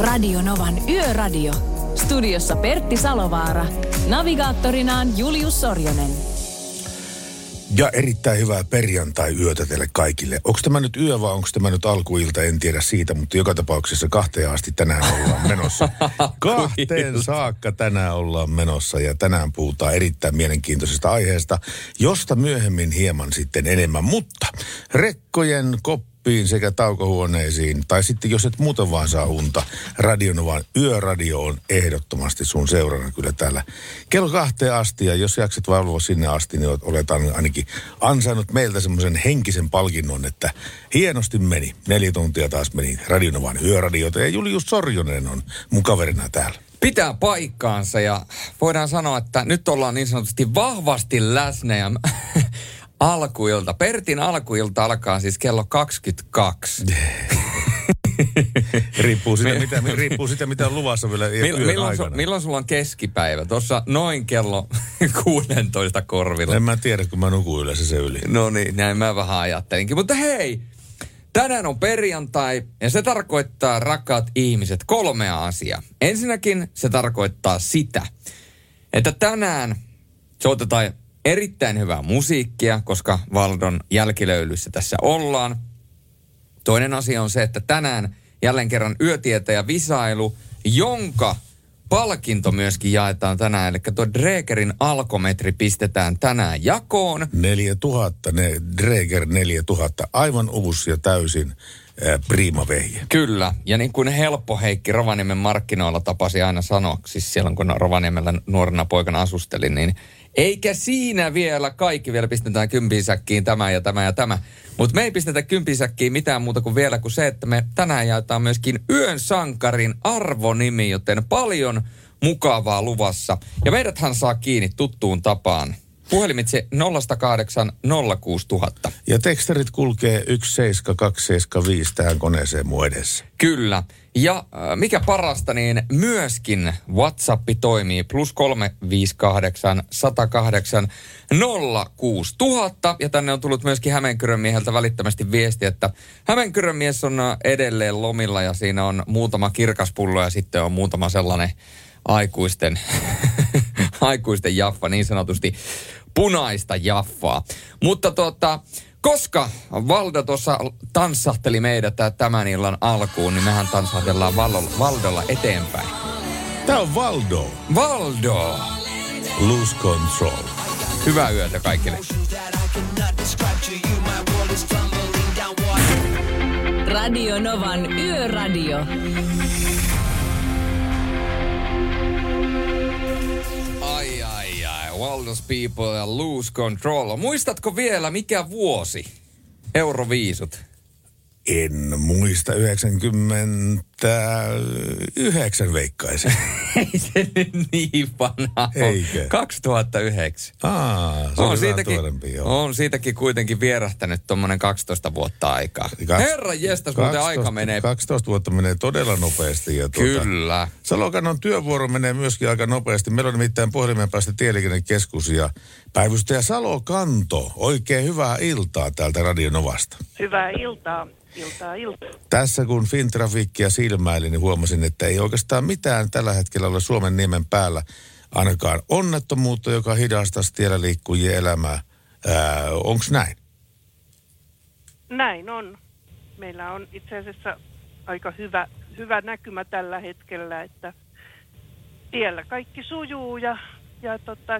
Radio Novan Yöradio. Studiossa Pertti Salovaara. Navigaattorinaan Julius Sorjonen. Ja erittäin hyvää perjantai-yötä teille kaikille. Onko tämä nyt yö vai onko tämä nyt alkuilta, en tiedä siitä, mutta joka tapauksessa 2 asti tänään ollaan menossa. 2 saakka tänään ollaan menossa ja tänään puhutaan erittäin mielenkiintoisesta aiheesta, josta myöhemmin hieman sitten enemmän, mutta rekkojen koppiin sekä taukohuoneisiin, tai sitten jos et muuten vaan saa unta, Radionovan Yöradio on ehdottomasti sun seurana kyllä täällä kello 2 asti, ja jos jakset valvoa sinne asti, niin olet ainakin ansainnut meiltä semmoisen henkisen palkinnon, että hienosti meni. 4 tuntia taas meni Radionovan Yöradiota, ja Julius Sorjonen on mun kaverina täällä. Pitää paikkaansa, ja voidaan sanoa, että nyt ollaan niin sanotusti vahvasti läsnä, ja alkuilta. Pertin alkuilta alkaa siis kello 22. riippuu siitä, mitä on luvassa vielä yön aikana. Milloin sulla on keskipäivä? Tuossa noin kello 16 korvilla. En mä tiedä, kun mä nukun yleensä se yli. No niin, näin mä vähän ajattelinkin. Mutta hei, tänään on perjantai ja se tarkoittaa, rakkaat ihmiset, 3 asiaa. Ensinnäkin se tarkoittaa sitä, että tänään soitetaan erittäin hyvää musiikkia, koska Valdon jälkilöylyssä tässä ollaan. Toinen asia on se, että tänään jälleen kerran yötietäjä visailu, jonka palkinto myöskin jaetaan tänään. Eli tuo Dregerin alkometri pistetään tänään jakoon. 4000, Dreger 4000, aivan uusi ja täysin prima vehje. Kyllä, ja niin kuin Helppo Heikki Rovaniemen markkinoilla tapasi aina sanoa, siis silloin kun Rovaniemellä nuorena poikana asustelin, niin eikä siinä vielä kaikki, vielä pistetään kympisäkkiin tämä ja tämä ja tämä. Mutta me ei pistetä kympisäkkiin mitään muuta kuin vielä kuin se, että me tänään jaetaan myöskin Yön sankarin arvonimi, joten paljon mukavaa luvassa. Ja meidäthän saa kiinni tuttuun tapaan. Puhelimitse 0806000. Ja tekstarit kulkee 17275 tähän koneeseen mun edessä. Kyllä. Ja mikä parasta, niin myöskin WhatsApp toimii +3 58 108 06000. Ja tänne on tullut myöskin Hämeenkyrön mieheltä välittömästi viesti, että Hämeenkyrön mies on edelleen lomilla ja siinä on muutama kirkaspullo ja sitten on muutama sellainen aikuisten jaffa, niin sanotusti punaista jaffaa. Mutta koska Valdo tuossa tanssahteli meidät tämän illan alkuun, niin mehän tanssahtellaan Valdolla eteenpäin. Tää on Valdo. Valdo. Lose Control. Hyvää yötä kaikille. Radio Novan Yöradio. Waldo's People ja Lose Control. Muistatko vielä, mikä vuosi? Euroviisut. En muista, 99 veikkaisin. Ei se nyt niin vanha ole. Eikö? 2009. Se on siitäkin, tuorempi, on siitäkin kuitenkin vierähtänyt tuommoinen 12 vuotta aikaa. Herran jestas, muuten aika menee. 12 vuotta menee todella nopeasti. Ja kyllä. Salokannon työvuoro menee myöskin aika nopeasti. Meillä on nimittäin puhelimen päästä Tieliikennekeskus ja päivystäjä Salokanto. Oikein hyvää iltaa täältä Radio Novasta. Hyvää iltaa. Iltaa. Tässä kun Fintrafikkia silmäilin, niin huomasin, että ei oikeastaan mitään tällä hetkellä ole Suomen niemen päällä. Ainakaan onnettomuutta, joka hidastaisi tiellä liikkujien elämää. Onko näin? Näin on. Meillä on itse asiassa aika hyvä näkymä tällä hetkellä, että tiellä kaikki sujuu ja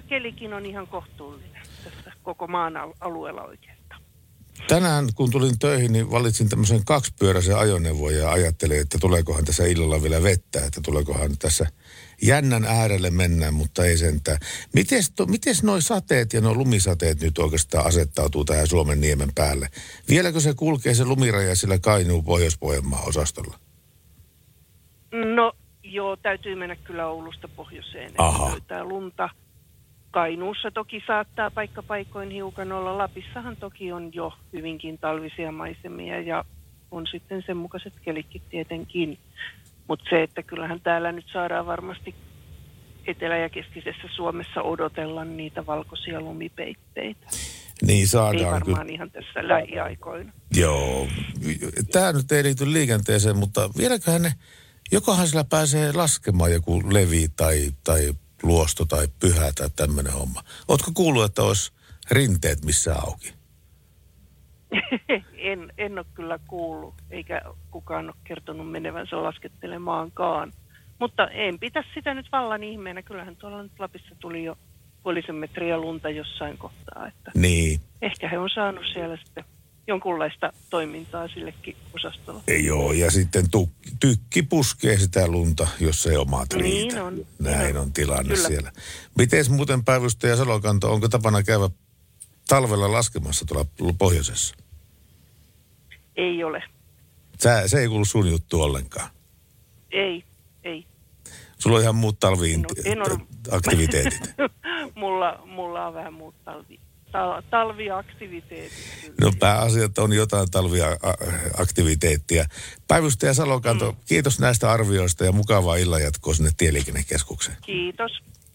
kelikin on ihan kohtuullinen tässä koko maan alueella oikein. Tänään, kun tulin töihin, niin valitsin tämmöisen 2-pyöräisen ajoneuvon ja ajattelin, että tuleekohan tässä illalla vielä vettä, että tuleekohan tässä jännän äärelle mennään, mutta ei sentään. Mites noi sateet ja nuo lumisateet nyt oikeastaan asettautuu tähän Suomen niemen päälle? Vieläkö se kulkee se lumiraja sillä Kainuun Pohjois-Pohjanmaan osastolla? No joo, täytyy mennä kyllä Oulusta pohjoiseen, että löytää lunta. Kainuussa toki saattaa paikkapaikoin hiukan olla. Lapissahan toki on jo hyvinkin talvisia maisemia ja on sitten sen mukaiset kelikin tietenkin. Mutta se, että kyllähän täällä nyt saadaan varmasti etelä- ja keskisessä Suomessa odotella niitä valkoisia lumipeitteitä. Niin saadaan. Ei varmaan ihan tässä lähiaikoina. Joo. Tämä nyt ei liity liikenteeseen, mutta vieläköhän ne Jokohan sillä pääsee laskemaan joku levi tai luosto tai pyhä tai tämmöinen homma. Ootko kuullut, että olisi rinteet missä auki? En ole kyllä kuullut, eikä kukaan ole kertonut menevänsä laskettelemaankaan. Mutta en pitäisi sitä nyt vallan ihmeenä. Kyllähän tuolla nyt Lapissa tuli jo puolisen metriä lunta jossain kohtaa. Että niin. Ehkä he on saanut siellä sitten jonkunlaista toimintaa sillekin osastolla. Joo, ja sitten tykki puskee sitä lunta, jos ei omat riitä. Näin on tilanne kyllä siellä. Miten muuten päivystäjä Salokanta, onko tapana käydä talvella laskemassa tuolla pohjoisessa? Ei ole. Se ei kuulu sun juttu ollenkaan. Ei. Sulla on ihan muut talviaktiviteetit. Mulla on vähän muut talviaktiviteetit. No pääasia, että on jotain talviaktiviteettia. Päivystäjä Salokanto, kiitos näistä arvioista ja mukavaa illanjatkoa sinne Tieliikennekeskukseen. Kiitos.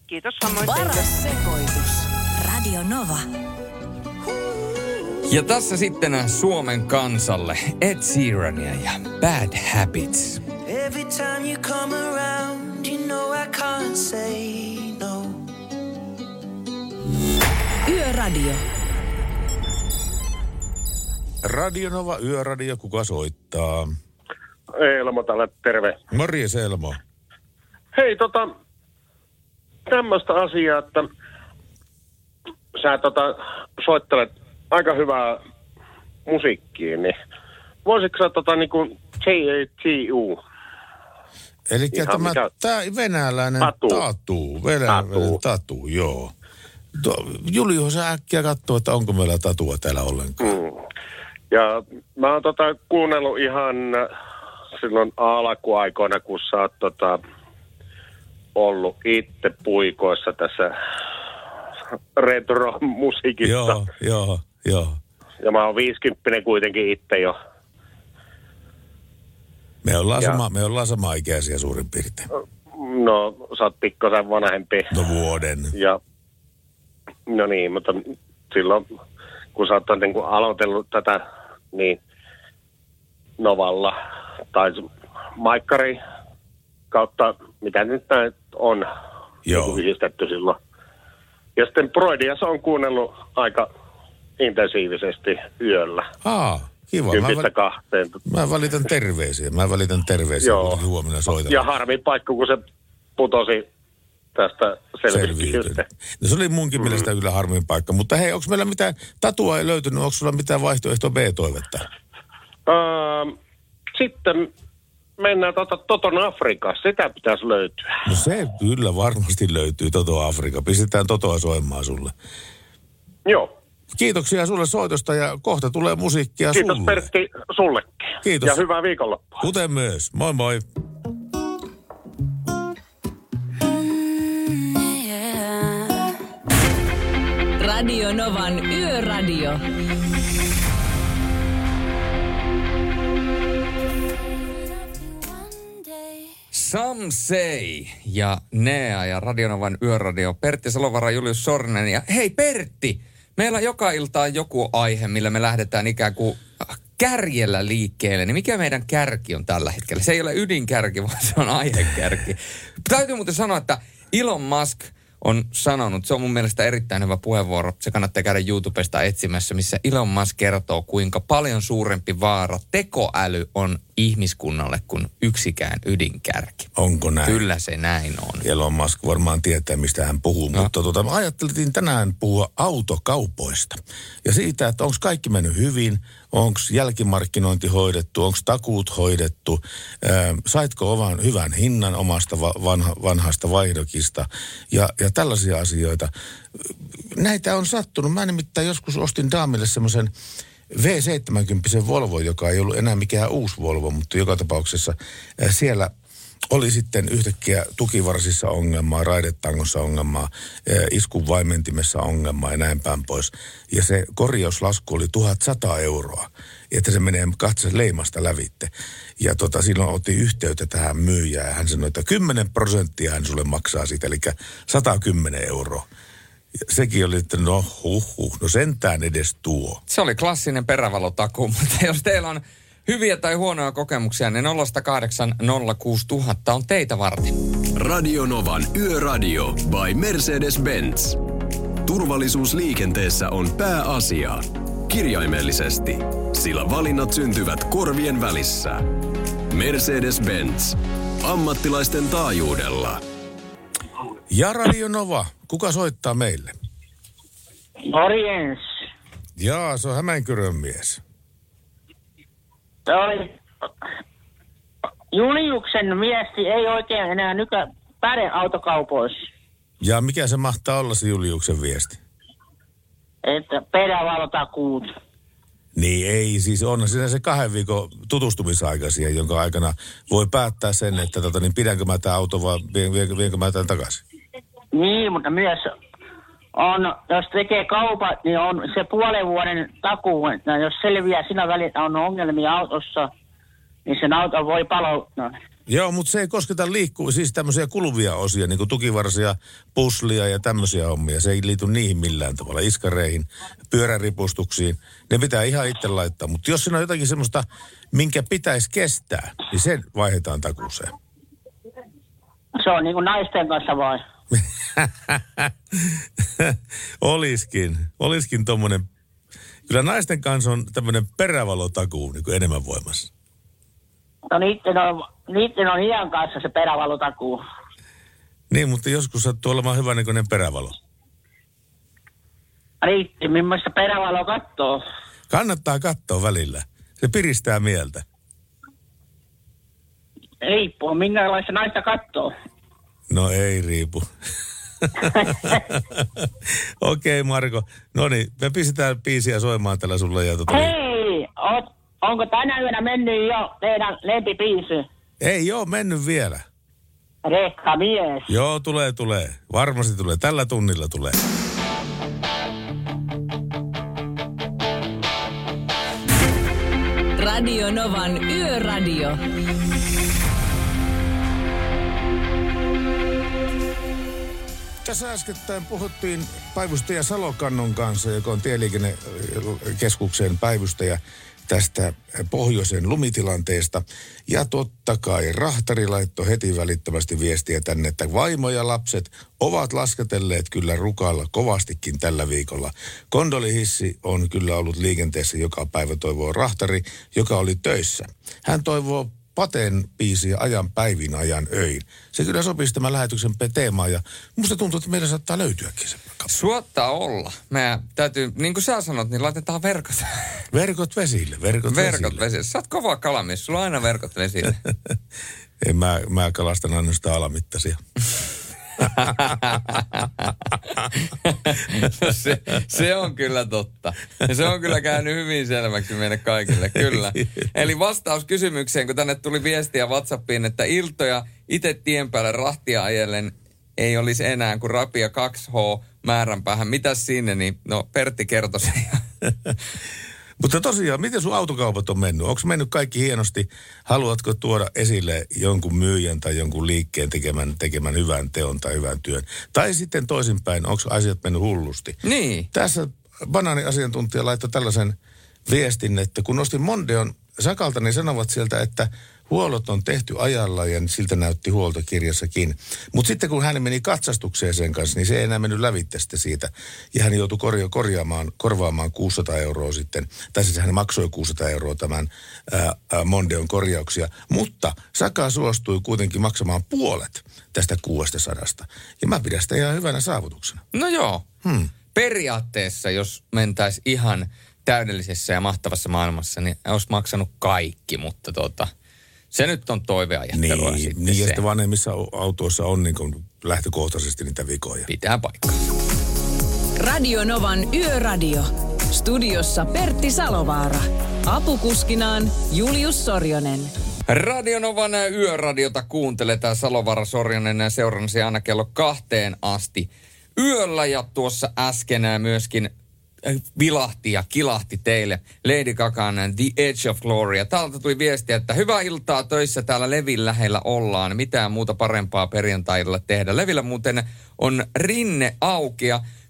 Kiitos samoin. Paras sekoitus. Radio Nova. Ja tässä sitten Suomen kansalle Ed Sheerania ja Bad Habits. Every time you come around, you know I can't say no. Yöradio. Radio Nova Yöradio, kuka soittaa? Elmo täällä, terve. Morjes Elmo. Hei, tämmöistä asiaa, että sä soittelet aika hyvää musiikkia, niin voisitko sä niinku T-A-T-U? Elikkä tämä venäläinen tatu, joo. Juliho, sä äkkiä katsoo, että onko meillä tatua täällä ollenkaan. Ja mä oon kuunnellut ihan silloin alkuaikoina, kun sä oot ollut itse puikoissa tässä retro-musiikissa. Joo. Ja mä oon 50 kuitenkin itse jo. Me ollaan sama ikäisiä suurin piirtein. No, sä oot pikkasen vanhempi. No vuoden. Ja, no niin, mutta silloin kun sä oot niin aloitellut tätä, niin Novalla tai Maikkari kautta, mitä nyt näet on yhdistetty silloin. Ja sitten Broidia se on kuunnellut aika intensiivisesti yöllä. Kiva. 10-2. Mä välitän terveisiä, kun huomenna soitan. Ja harmi paikka, kun se putosi tästä selviytynyt. No se oli munkin mielestä kyllä harmin paikka. Mutta hei, onko meillä mitään, tatua ei löytynyt, onko sulla mitään vaihtoehtoa B-toivetta? Sitten mennään Toton Afrika, sitä pitäisi löytyä. No se kyllä varmasti löytyy, Toto Afrika. Pistetään Totoa soimaan sulle. Joo. Kiitoksia sulle soitosta ja kohta tulee musiikkia. Kiitos sulle. Kiitos Pertti sullekin. Kiitos. Ja hyvää viikonloppua. Kuten myös. Moi moi. Radio Novan Yöradio. Some Say ja Nea ja Radio Novan Yöradio. Pertti Salovara, Julius Sornen ja hei Pertti! Meillä on joka iltaa joku aihe, millä me lähdetään ikään kuin kärjellä liikkeelle. Niin mikä meidän kärki on tällä hetkellä? Se ei ole ydinkärki, vaan se on aihekärki. Täytyy muuten sanoa, että Elon Musk on sanonut, se on mun mielestä erittäin hyvä puheenvuoro. Se kannattaa käydä YouTubesta etsimässä, missä Elon Musk kertoo, kuinka paljon suurempi vaara tekoäly on ihmiskunnalle kuin yksikään ydinkärki. Onko näin? Kyllä se näin on. Elon Musk varmaan tietää, mistä hän puhuu, no. Mutta ajattelin tänään puhua autokaupoista. Ja siitä, että onko kaikki mennyt hyvin, onko jälkimarkkinointi hoidettu, onko takuut hoidettu, saitko hyvän hinnan omasta vanhasta vaihdokista ja tällaisia asioita. Näitä on sattunut. Mä nimittäin joskus ostin daamille semmoisen V70 Volvo, joka ei ollut enää mikään uusi Volvo, mutta joka tapauksessa siellä oli sitten yhtäkkiä tukivarsissa ongelmaa, raidetangossa ongelmaa, iskun vaimentimessa ongelmaa ja näin päin pois. Ja se korjauslasku oli 1100 €, että se menee katse leimasta lävitte. Ja silloin otti yhteyttä tähän myyjään ja hän sanoi, että 10% hän sulle maksaa siitä, eli 110 €. Sekin oli, että no sentään edes tuo. Se oli klassinen perävalotaku, mutta jos teillä on hyviä tai huonoja kokemuksia, niin 0806000 on teitä varten. Radio Novan Yöradio by Mercedes-Benz. Turvallisuus liikenteessä on pääasia. Kirjaimellisesti, sillä valinnat syntyvät korvien välissä. Mercedes-Benz. Ammattilaisten taajuudella. Ja Radio Nova, kuka soittaa meille? Morjens. Jaa, se on Hämeenkyrön mies. Toi Juliuksen miesti ei oikein enää päde autokaupoissa. Ja mikä se mahtaa olla se Juliuksen viesti? Että perävaltakuut. Niin ei, siis on siinä se 2 viikon tutustumisaika siihen, jonka aikana voi päättää sen, että pidänkö mä tämän auton vai vienkö mä tämän takaisin. Niin, mutta myös on, jos tekee kaupat, niin on se 0,5 vuoden takuu. Jos selviää sinä välillä on ongelmia autossa, niin sen auton voi palauttaa. Joo, mutta se ei kosketa siis tämmöisiä kuluvia osia, niin kuin tukivarsia, puslia ja tämmöisiä hommia. Se ei liity niihin millään tavalla, iskareihin, pyöräripustuksiin. Ne pitää ihan itse laittaa. Mutta jos siinä on jotakin semmoista, minkä pitäisi kestää, niin sen vaihdetaan takuuseen. Se on niin kuin naisten kanssa vai? Oliskin tommonen. Kyllä naisten kanssa on tämmöinen perävalotakuu niin kuin enemmän voimassa. No niitten on iän kanssa se perävalotakuu. Niin, mutta joskus sattuu olemaan hyvänäköinen perävalo. Riitti, millaista perävalo kattoo? Kannattaa katsoa välillä. Se piristää mieltä. Riippuu, minkälaista naista kattoo. No ei riipu. Okei, Marko. No niin, me pistetään biisiä soimaan tällä sulle. Ja hei, onko tänä yönä mennyt jo teidän lempibiisi? Ei ole mennyt vielä. Rekka mies. Joo, tulee. Varmasti tulee. Tällä tunnilla tulee. Radio Novan Yöradio. Tässä äskettäin puhuttiin päivystäjä Salokannon kanssa, joka on tieliikennekeskuksen päivystäjä tästä pohjoisen lumitilanteesta. Ja totta kai rahtari laittoi heti välittömästi viestiä tänne, että vaimo ja lapset ovat lasketelleet kyllä rukalla kovastikin tällä viikolla. Kondolihissi on kyllä ollut liikenteessä joka päivä, toivoo rahtari, joka oli töissä. Hän toivoo Pateen biisiä ajan päivin, ajan öin. Se kyllä sopisi tämän lähetyksen teemaan ja musta tuntuu, että meillä saattaa löytyäkin se. Suottaa olla. Meidän täytyy, niin kuin sä sanot, niin laitetaan verkot. Verkot vesille, verkot vesille. Sä oot kova kalamies, sulla on aina verkot vesille. Ei, mä kalastan aina sitä alamittaisia. No se on kyllä totta. Ja se on kyllä käynyt hyvin selväksi meille kaikille, kyllä. Eli vastaus kysymykseen, kun tänne tuli viestiä WhatsAppiin, että iltoja itse tien päällä rahtia ajellen ei olisi enää kuin rapia 2H määränpäähän. Mitäs sinne? Niin, no Pertti kertoi sen. Mutta tosiaan, miten sun autokaupat on mennyt? Onko mennyt kaikki hienosti? Haluatko tuoda esille jonkun myyjän tai jonkun liikkeen tekemän hyvän teon tai hyvän työn? Tai sitten toisinpäin, onko asiat mennyt hullusti? Niin. Tässä banaaniasiantuntija laittoi tällaisen viestin, että kun nostin Mondeon Sakalta, niin sanovat sieltä, että huollot on tehty ajalla ja siltä näytti huoltokirjassakin. Mutta sitten kun hän meni katsastukseen sen kanssa, niin se ei enää mennyt lävitse siitä. Ja hän joutui korvaamaan 600 € sitten. Tai siis hän maksoi 600 € tämän Mondeon korjauksia. Mutta Saka suostui kuitenkin maksamaan puolet tästä 600. Ja mä pidän sitä ihan hyvänä saavutuksena. No joo. Periaatteessa, jos mentäisi ihan täydellisessä ja mahtavassa maailmassa, niin olisi maksanut kaikki, mutta se nyt on toiveajattelua niin, sitten. Niin, ja sitten vanhemmissa autoissa on niin kuin lähtökohtaisesti niitä vikoja. Pitää paikkaa. Radio Novan Yöradio. Studiossa Pertti Salovaara. Apukuskinaan Julius Sorjonen. Radio Novan Yöradiota kuuntelee tää Salovaara Sorjonen ja seurannasi aina kello 2 asti yöllä. Ja tuossa äsken myöskin vilahti ja kilahti teille Lady Gagan The Edge of Glory. Ja täältä tuli viestiä, että hyvää iltaa töissä täällä Levin lähellä ollaan. Mitään muuta parempaa perjantailla tehdä. Levillä muuten on rinne auki.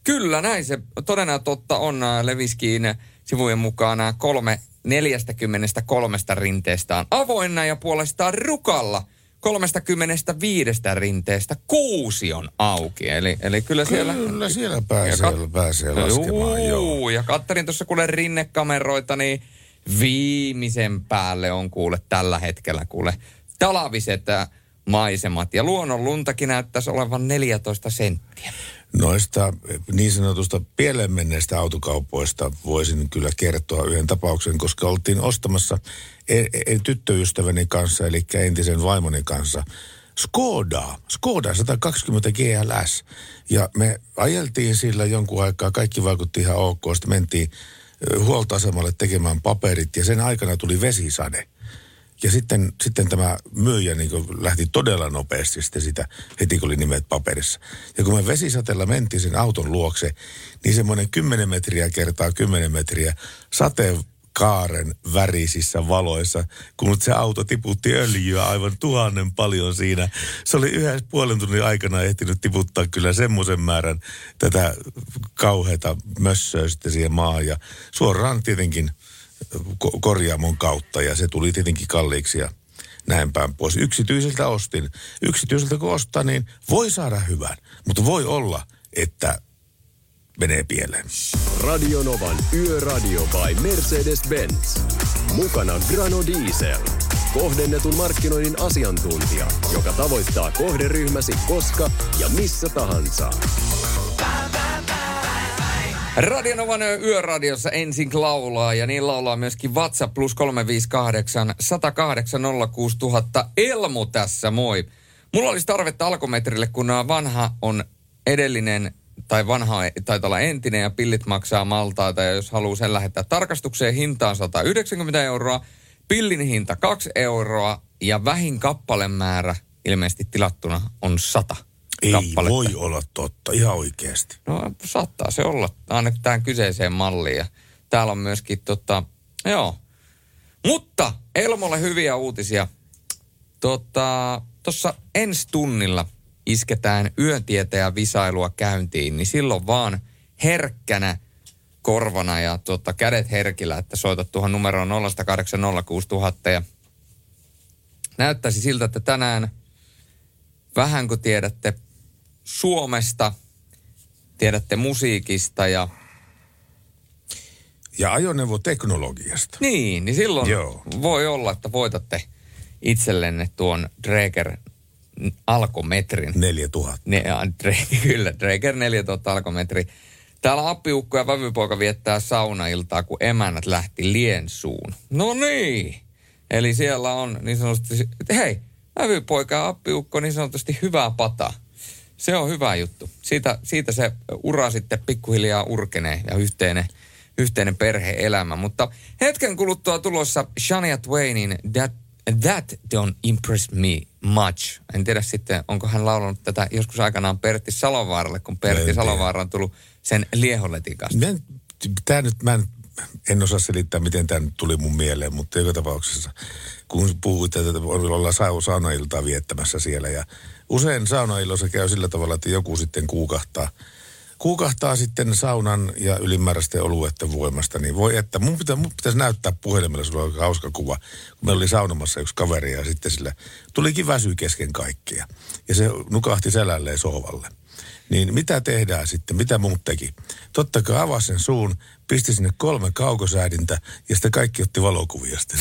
Kyllä näin se todennäköisesti on Leviskiin sivujen mukaan 3 43 rinteestä on avoinna ja puolestaan Rukalla 35 rinteestä 6 on auki. Eli kyllä siellä pääsee laskemaan. Joo. Ja kattelin tuossa kuule rinnekameroita, niin viimeisen päälle on kuule tällä hetkellä kuule talviset maisemat. Ja luonnon luntakin näyttäisi olevan 14 senttiä. Noista niin sanotusta pieleen menneistä autokaupoista voisin kyllä kertoa yhden tapauksen, koska oltiin ostamassa tyttöystäväni kanssa, eli entisen vaimoni kanssa, Skoda 120 GLS. Ja me ajeltiin sillä jonkun aikaa, kaikki vaikutti ihan ok, sitten mentiin huoltoasemalle tekemään paperit ja sen aikana tuli vesisade. Ja sitten tämä myyjä niin lähti todella nopeasti sitä, heti kun oli nimet paperissa. Ja kun me vesisateella mentiin sen auton luokse, niin semmoinen 10 metriä kertaa 10 metriä sateenkaaren värisissä valoissa, kun se auto tiputti öljyä aivan 1000 paljon siinä. Se oli yhden puolen tunnin aikana ehtinyt tiputtaa kyllä semmoisen määrän tätä kauheata mössöä sitten siihen maahan. Ja suoraan tietenkin korjaamon kautta, ja se tuli tietenkin kalliiksi ja näin päin pois. Yksityiseltä ostin. Yksityiseltä kun ostaa, niin voi saada hyvän, mutta voi olla, että menee pieleen. Radio Novan Yöradio by Mercedes-Benz. Mukana Grano Diesel, kohdennetun markkinoinnin asiantuntija, joka tavoittaa kohderyhmäsi koska ja missä tahansa. Radio Novan Yöradiossa ensin laulaa, ja niin laulaa myöskin WhatsApp plus 358 108 06000. Elmo tässä, moi. Mulla olisi tarvetta alkometrille, kun vanha on edellinen, tai vanha taitaa olla entinen, ja pillit maksaa maltaita, ja jos haluaa sen lähettää tarkastukseen, hintaan 190 €, pillin hinta 2 €, ja vähin kappalemäärä ilmeisesti tilattuna on 100. Ei kappaletta. Voi olla totta, ihan oikeasti. No saattaa se olla, aina tähän kyseiseen malliin. Ja täällä on myöskin joo. Mutta Elmolle hyviä uutisia. Tuossa ensi tunnilla isketään yöntietä ja visailua käyntiin, niin silloin vaan herkkänä korvana ja kädet herkillä, että soitat tuohon numeroon 0806000. Ja näyttäisi siltä, että tänään vähän kun tiedätte Suomesta, tiedätte musiikista ja ajoneuvoteknologiasta. Niin silloin Joo. Voi olla, että voitatte itsellenne tuon Dräger alkometrin. 4000. Kyllä, Dräger 4000 alkometri. Täällä appiukko ja vävypoika viettää saunailtaa, kun emänät lähti Liensuun. No niin, eli siellä on niin sanotusti, hei, vävypoika ja appiukko niin sanotusti hyvää pataa. Se on hyvä juttu. Siitä se ura sitten pikkuhiljaa urkenee ja yhteinen perhe-elämä. Mutta hetken kuluttua tulossa Shania Twainin That Don't Impress Me Much. En tiedä sitten, onko hän laulanut tätä joskus aikanaan Pertti Salovaaralle, kun Pertti Salovaara on tullut sen Lieholetikasta. En osaa selittää, miten tämä nyt tuli mun mieleen, mutta joka tapauksessa, kun puhuit, että ollaan saunailtaa viettämässä siellä. Ja usein saunailloissa käy sillä tavalla, että joku sitten kuukahtaa sitten saunan ja ylimääräisten olueiden voimasta. Niin voi, että mun pitäisi näyttää puhelimella, sulla on hauska kuva. Kun meillä oli saunomassa yksi kaveri ja sitten sillä tulikin väsy kesken kaikkea. Ja se nukahti selälleen sohvalle. Niin mitä tehdään sitten? Mitä muut teki? Totta kai avasi sen suun, pisti sinne 3 kaukosäädintä ja sitten kaikki otti valokuvia sitten.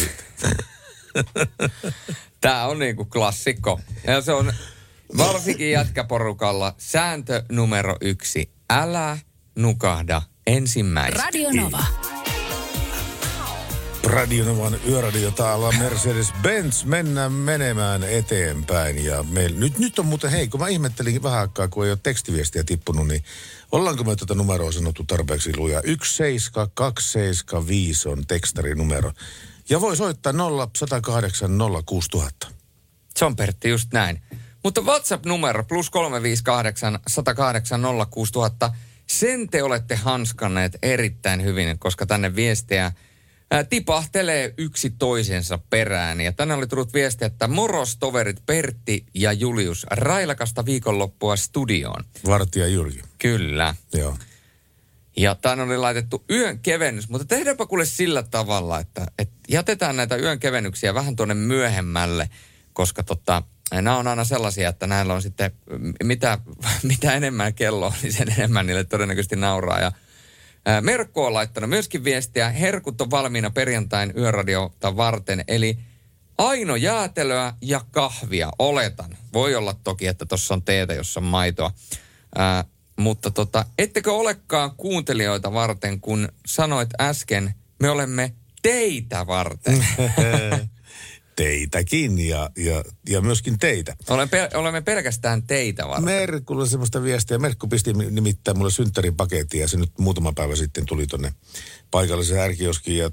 Tämä on niinku klassikko. Ja se on varsinkin jätkäporukalla sääntö numero 1. Älä nukahda ensimmäistä. Radio Nova. Radio Novan Yöradio täällä Mercedes-Benz. Mennään menemään eteenpäin. Ja nyt on muuten, hei, kun mä ihmettelin vähän aikaa, kun ei ole tekstiviestiä tippunut, niin ollaanko me tätä numeroa sanottu tarpeeksi lujaa? 17275 on tekstarinumero. Ja voi soittaa 0806000. Se on Pertti just näin. Mutta WhatsApp-numero plus 358 108 06000. Sen te olette hanskanneet erittäin hyvin, koska tänne viestejä tipahtelee yksi toisensa perään. Ja tänään oli tullut viesti, että moros toverit Pertti ja Julius. Railakasta viikonloppua studioon. Vartija Jyrki. Kyllä. Joo. Ja tänne oli laitettu yön kevennys, mutta tehdäänpä kuule sillä tavalla, että jätetään näitä yön kevennyksiä vähän tuonne myöhemmälle, koska nämä on aina sellaisia, että näillä on sitten, mitä enemmän kello on, niin sen enemmän niille todennäköisesti nauraa. Ja Merkko on laittanut myöskin viestiä, herkut on valmiina perjantain yöradiota varten, eli Aino jäätelöä ja kahvia, oletan. Voi olla toki, että tuossa on teetä, jossa on maitoa. Mutta ettekö olekaan kuuntelijoita varten, kun sanoit äsken, me olemme teitä varten. Teitäkin ja myöskin teitä. Olemme pelkästään teitä varten. Merkulla on semmoista viestiä. Merkku pisti nimittäin mulle synttäripaketin ja se nyt muutama päivä sitten tuli tonne paikalliseen ärkioskiin ja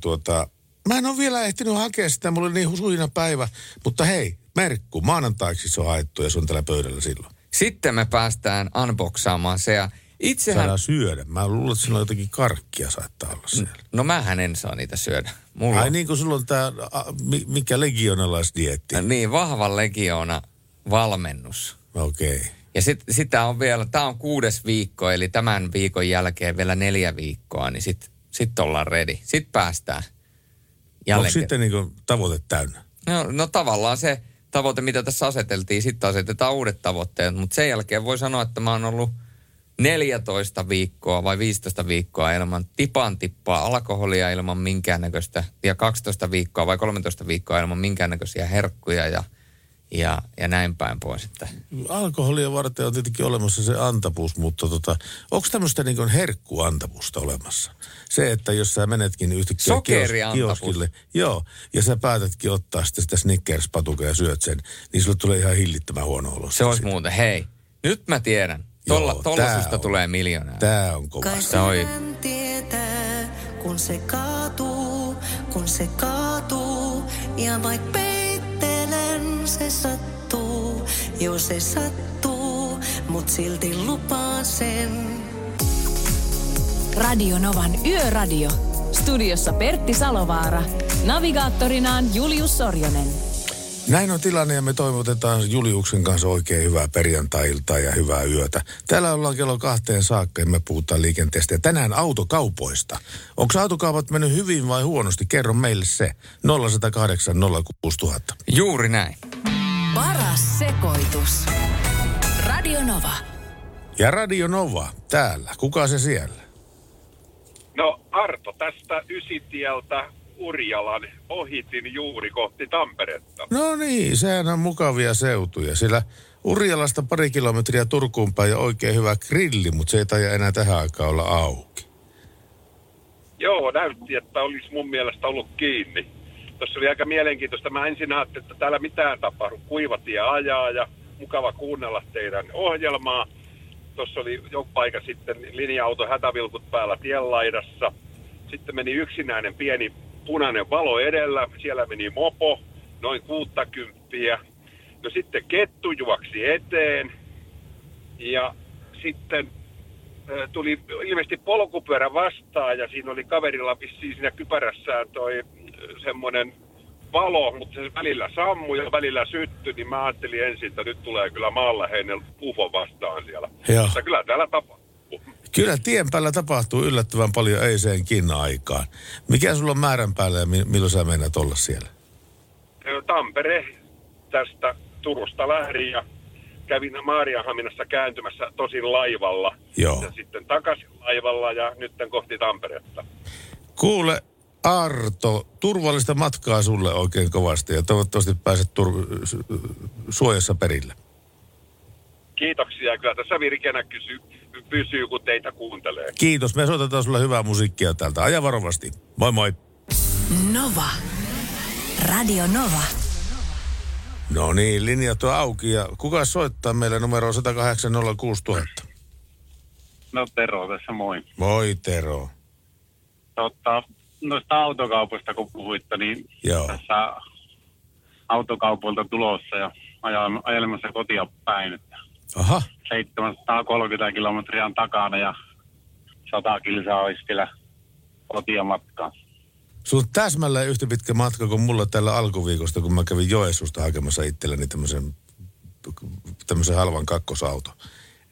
mä en ole vielä ehtinyt hakea sitä, mulla oli niin suhina päivä. Mutta hei, Merkku, maanantaiksi se on haettu ja se on täällä pöydällä silloin. Sitten me päästään unboxaamaan se ja itsehän... Saadaan syödä. Mä luulen, että sillä on jotakin karkkia saattaa olla siellä. No mähän en saa niitä syödä. Mulla... Ai niin kuin sulla on tää, mikä legionalaisdieetti? No niin, vahva legiona valmennus. Okei. Okay. Ja sitä on vielä, tää on 6. viikko, eli tämän viikon jälkeen vielä 4 viikkoa, niin sit ollaan ready. Sit päästään. Onko sitten niin kuin tavoite täynnä? No tavallaan se tavoite, mitä tässä aseteltiin, sitten asetetaan uudet tavoitteet. Mutta sen jälkeen voi sanoa, että mä oon ollut 14 viikkoa vai 15 viikkoa ilman tipan tippaa alkoholia ilman minkäännäköistä. Ja 12 viikkoa vai 13 viikkoa ilman minkäännäköisiä herkkuja ja näin päin pois. Että. Alkoholia varten on tietenkin olemassa se antapuus, mutta onko tämmöistä niin kuin herkkuantapusta olemassa? Se, että jos sä menetkin yhtäkkiä kioskille, joo, ja sä päätätkin ottaa sitä Snickers-patukaa ja syöt sen, niin sulle tulee ihan hillittömän huono olo. Se olisi muuten, hei, nyt mä tiedän, tollasista tulee miljoonaa. Tää on kova. Kai tietää, kun se kaatuu, ja vaikka peittelen, se sattuu, jo se sattuu, mut silti lupaa sen. Radio Novan Yöradio. Studiossa Pertti Salovaara. Navigaattorinaan Julius Sorjonen. Näin on tilanne ja me toivotetaan Juliuksen kanssa oikein hyvää perjantai-iltaa ja hyvää yötä. Täällä ollaan kello 2 saakka ja me puhutaan liikenteestä ja tänään autokaupoista. Onko autokaupat mennyt hyvin vai huonosti? Kerro meille se. 0108 06000. Juuri näin. Paras sekoitus. Radio Nova. Ja Radio Nova täällä. Kuka se siellä? No Arto, tästä Ysitieltä Urjalan ohitin juuri kohti Tamperetta. No niin, sehän on mukavia seutuja, sillä Urjalasta 2 kilometriä Turkuun päin ja oikein hyvä grilli, mutta se ei taida enää tähän aikaan olla auki. Joo, näytti, että olisi mun mielestä ollut kiinni. Tuossa oli aika mielenkiintoista. Mä ensin ajattelin, että täällä mitään tapahdu. Kuivatie ajaa ja mukava kuunnella teidän ohjelmaa. Tuossa oli joku paikka sitten linja-auto hätävilkut päällä tienlaidassa. Sitten meni yksinäinen pieni punainen valo edellä. Siellä meni mopo, noin 60. No sitten kettu juoksi eteen. Ja sitten tuli ilmeisesti polkupyörä vastaan. Ja siinä oli kaverilla vissiin siinä kypärässään toi semmoinen valo. Mutta se välillä sammui ja välillä syttyi. Niin mä ajattelin ensin, että nyt tulee kyllä maanläheinen UFO vastaan siellä. Mutta kyllä täällä tapahtuu. Kyllä tien päällä tapahtuu yllättävän paljon eiseenkin aikaan. Mikä sulla on määrän päällä ja milloin sä mennät olla siellä? Tampere tästä Turusta lähdin ja kävin Maarianhaminassa kääntymässä tosin laivalla. Joo. Ja sitten takaisin laivalla ja nyt kohti Tamperetta. Kuule Arto, turvallista matkaa sulle oikein kovasti ja toivottavasti pääset suojassa perille. Kiitoksia. Kyllä tässä virkeänä pysyy, kun teitä kuuntelee. Kiitos. Me soitetaan sulle hyvää musiikkia täältä. Aja varovasti. Moi moi. Nova. Radio Nova. No niin, linjat on auki. Ja kuka soittaa meille numero 108 06000? No Tero tässä, moi. Moi Tero. Noista autokaupoista kun puhuitte, niin joo, tässä autokaupoilta tulossa ja ajelemassa kotia päin. Aha. 730 kilometriä on takana ja 100 kilsaa olisi vielä kotia matkaa. Sulla on täsmälleen yhtä pitkä matka kuin mulla tällä alkuviikosta, kun mä kävin Joensuusta hakemassa itselleni tämmöisen halvan kakkosauto.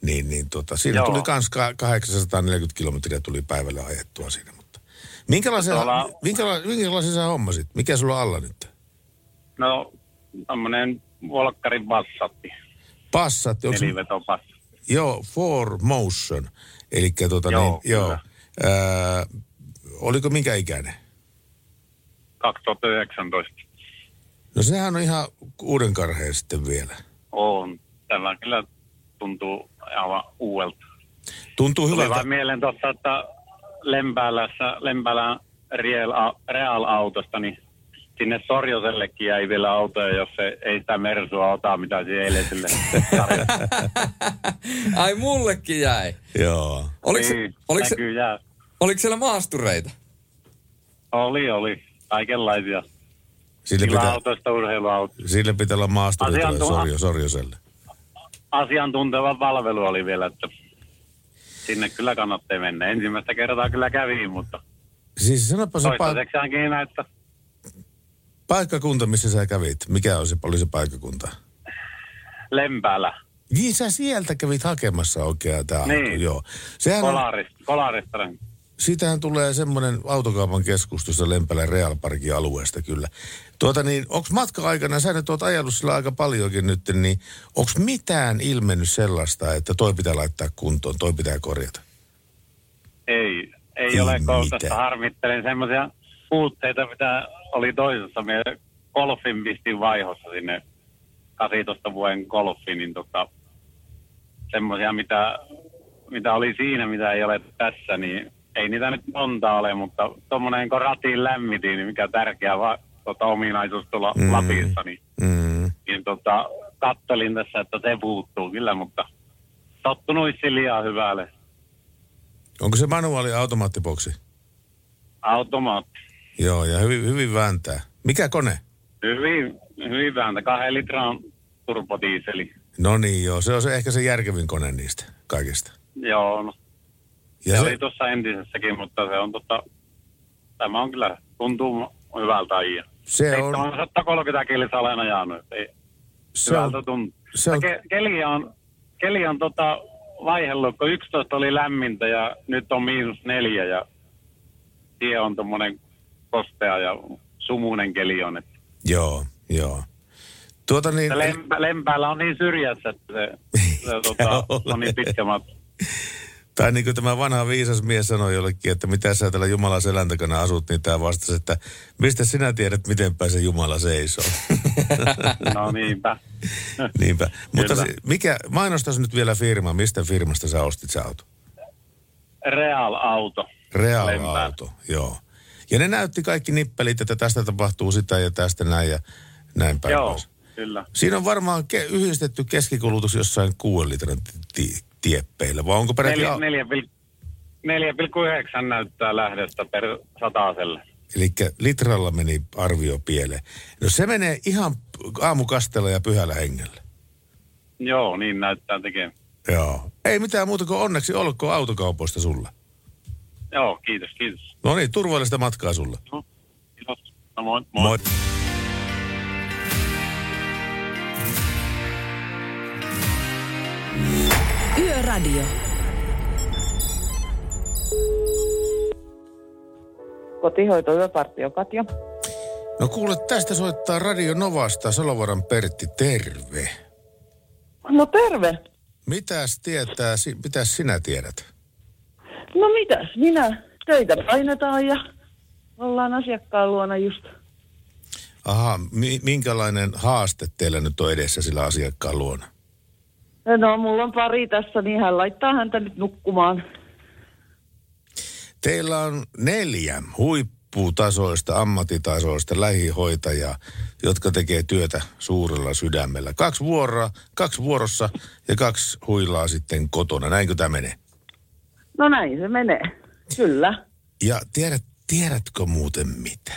Niin, siinä tuli kans 840 kilometriä tuli päivällä ajettua siinä. Mutta minkälaisen sä hommasit? Mikä sulla alla nyt? No, tämmönen Volkkarin Passatti. Passatti? Nelivetopassatti. Joo, 4Motion. Elikkä oliko minkä ikäinen? 2019. No sehän on ihan uuden karheen sitten vielä. On. Tällä kyllä tuntuu aivan uudelta. Tuntuu hyvältä. Tuli vaan mieleen tuossa, että Lempäälän Real-autosta, niin sinne Sorjosellekin jäi vielä autoja, jos ei sitä mersua ota, mitä siinä eilen sille tarjottiin. Ai mullekin jäi. Joo. Oliko siellä maastureita? Oli. Kaikenlaisia. Sillä urheiluautoista. Sille pitää olla maastureita Sorjoselle. Asiantunteva palvelu oli vielä, että sinne kyllä kannattaa mennä. Ensimmäistä kertaa kyllä kävi, mutta siis sanoppa se toistaiseksi ainakin näyttää. Paikkakunta, missä sä kävit? Mikä oli se paikkakunta? Lempäälä. Niin, sä sieltä kävit hakemassa oikeaa tämä auto, joo. Kolarista. Siitähän tulee semmoinen autokaupan keskus tuossa Lempälän Real Parkin alueesta kyllä. Onko matka-aikana, sä nyt oot ajellut sillä aika paljonkin nyt, niin onko mitään ilmennyt sellaista, että toi pitää laittaa kuntoon, toi pitää korjata? Ei ole koulutusta. Harmittelen semmoisia puutteita, mitä oli toisessa. Mie golfin pistin vaihossa sinne 18 vuoden golfiin, niin semmoisia, mitä oli siinä, mitä ei ole tässä, niin ei niitä nyt monta ole, mutta tuommoinen kun ratiin lämmitiin, niin mikä tärkeä ominaisuus tuolla Lapissa, niin kattelin tässä, että se puuttuu kyllä, mutta tottunut liian hyvälle. Onko se manuaali automaattiboksi? Automaatti. Joo, ja hyvin vääntää. Mikä kone? Hyvin vääntää, 2 litran turbodiiseli. No niin, joo, se on ehkä se järkevin kone niistä kaikista. Joo, no. Se oli tuossa entisessäkin, mutta se on tämä on kyllä, tuntuu hyvältä ajia. Se on 130 kilsa olen ajanut, hyvältä tuntuu. Keli on vaihellut, kun 11 oli lämmintä ja nyt on -4 ja tie on tommonen kostea ja sumuinen keli on. Että. Joo. Lempäällä on niin syrjässä, että on niin pitkä matka. Tai niin kuin tämä vanha viisas mies sanoi jollekin, että mitä sä täällä Jumalan selän takana asut, niin tämä vastasi, että mistä sinä tiedät, miten se Jumala seisoo. No niinpä. Niinpä. Mutta mainostas nyt vielä firma, mistä firmasta sä ostit se auto? Real-auto. Real-auto, joo. Ja ne näytti kaikki nippelit, että tästä tapahtuu sitä ja tästä näin ja näin päin. Joo, myös. Kyllä. Siinä on varmaan yhdistetty keskikulutus jossain 6 litran tieppeillä, vai onko peräti 4,9 näyttää lähdöstä per 100-selle. Elikkä litralla meni arvio pieleen. No se menee ihan aamukastella ja pyhällä hengellä. Joo, niin näyttää tekemään. Joo. Ei mitään muuta kuin onneksi olkoon autokaupoista sulla. Joo, kiitos. No niin, turvallista matkaa sulla. No, kiitos. No, moi. Yöradio. Kotihoito yöpartio Katja. No kuule, tästä soittaa Radio Novasta Salovaran Pertti, terve. No terve. Mitäs sinä tiedät? No mitäs minä? Töitä painetaan ja ollaan asiakkaan luona just. Aha, minkälainen haaste teillä nyt on edessä sillä asiakkaan luona? No, mulla on pari tässä, niin hän laittaa häntä nyt nukkumaan. Teillä on 4 huipputasoista, ammattitasoista lähihoitajaa, jotka tekee työtä suurella sydämellä. 2 vuorossa ja 2 huilaa sitten kotona. Näinkö tämä menee? No näin se menee, kyllä. Ja tiedätkö muuten mitä?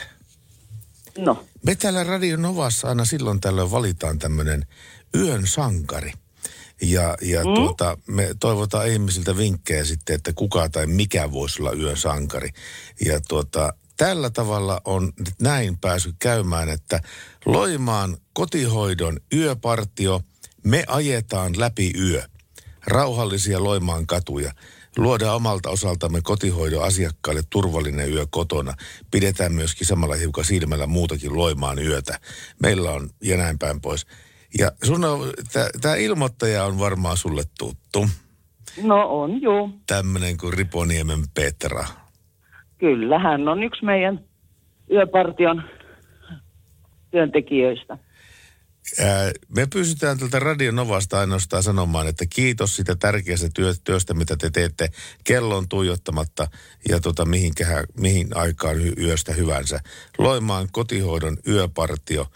No. Me täällä Radio Novassa aina silloin tällöin valitaan tämmöinen yön sankari. Ja me toivotaan ihmisiltä vinkkejä sitten, että kuka tai mikä voisi olla yön sankari. Ja tällä tavalla on näin päässyt käymään, että Loimaan kotihoidon yöpartio, me ajetaan läpi yö. rauhallisia Loimaan katuja. Luodaan omalta osaltamme kotihoidon asiakkaille turvallinen yö kotona. Pidetään myöskin samalla hiukan silmällä muutakin Loimaan yötä. Meillä on ja näin päin pois. Ja tämä ilmoittaja on varmaan sulle tuttu. No on, joo. Tämmöinen kuin Riponiemen Petra. Kyllä, hän on yksi meidän yöpartion työntekijöistä. Me pystytään tältä Radio Novasta ainoastaan sanomaan, että kiitos siitä tärkeästä työstä, mitä te teette kellon tuijottamatta ja mihin aikaan yöstä hyvänsä. Loimaan kotihoidon yöpartio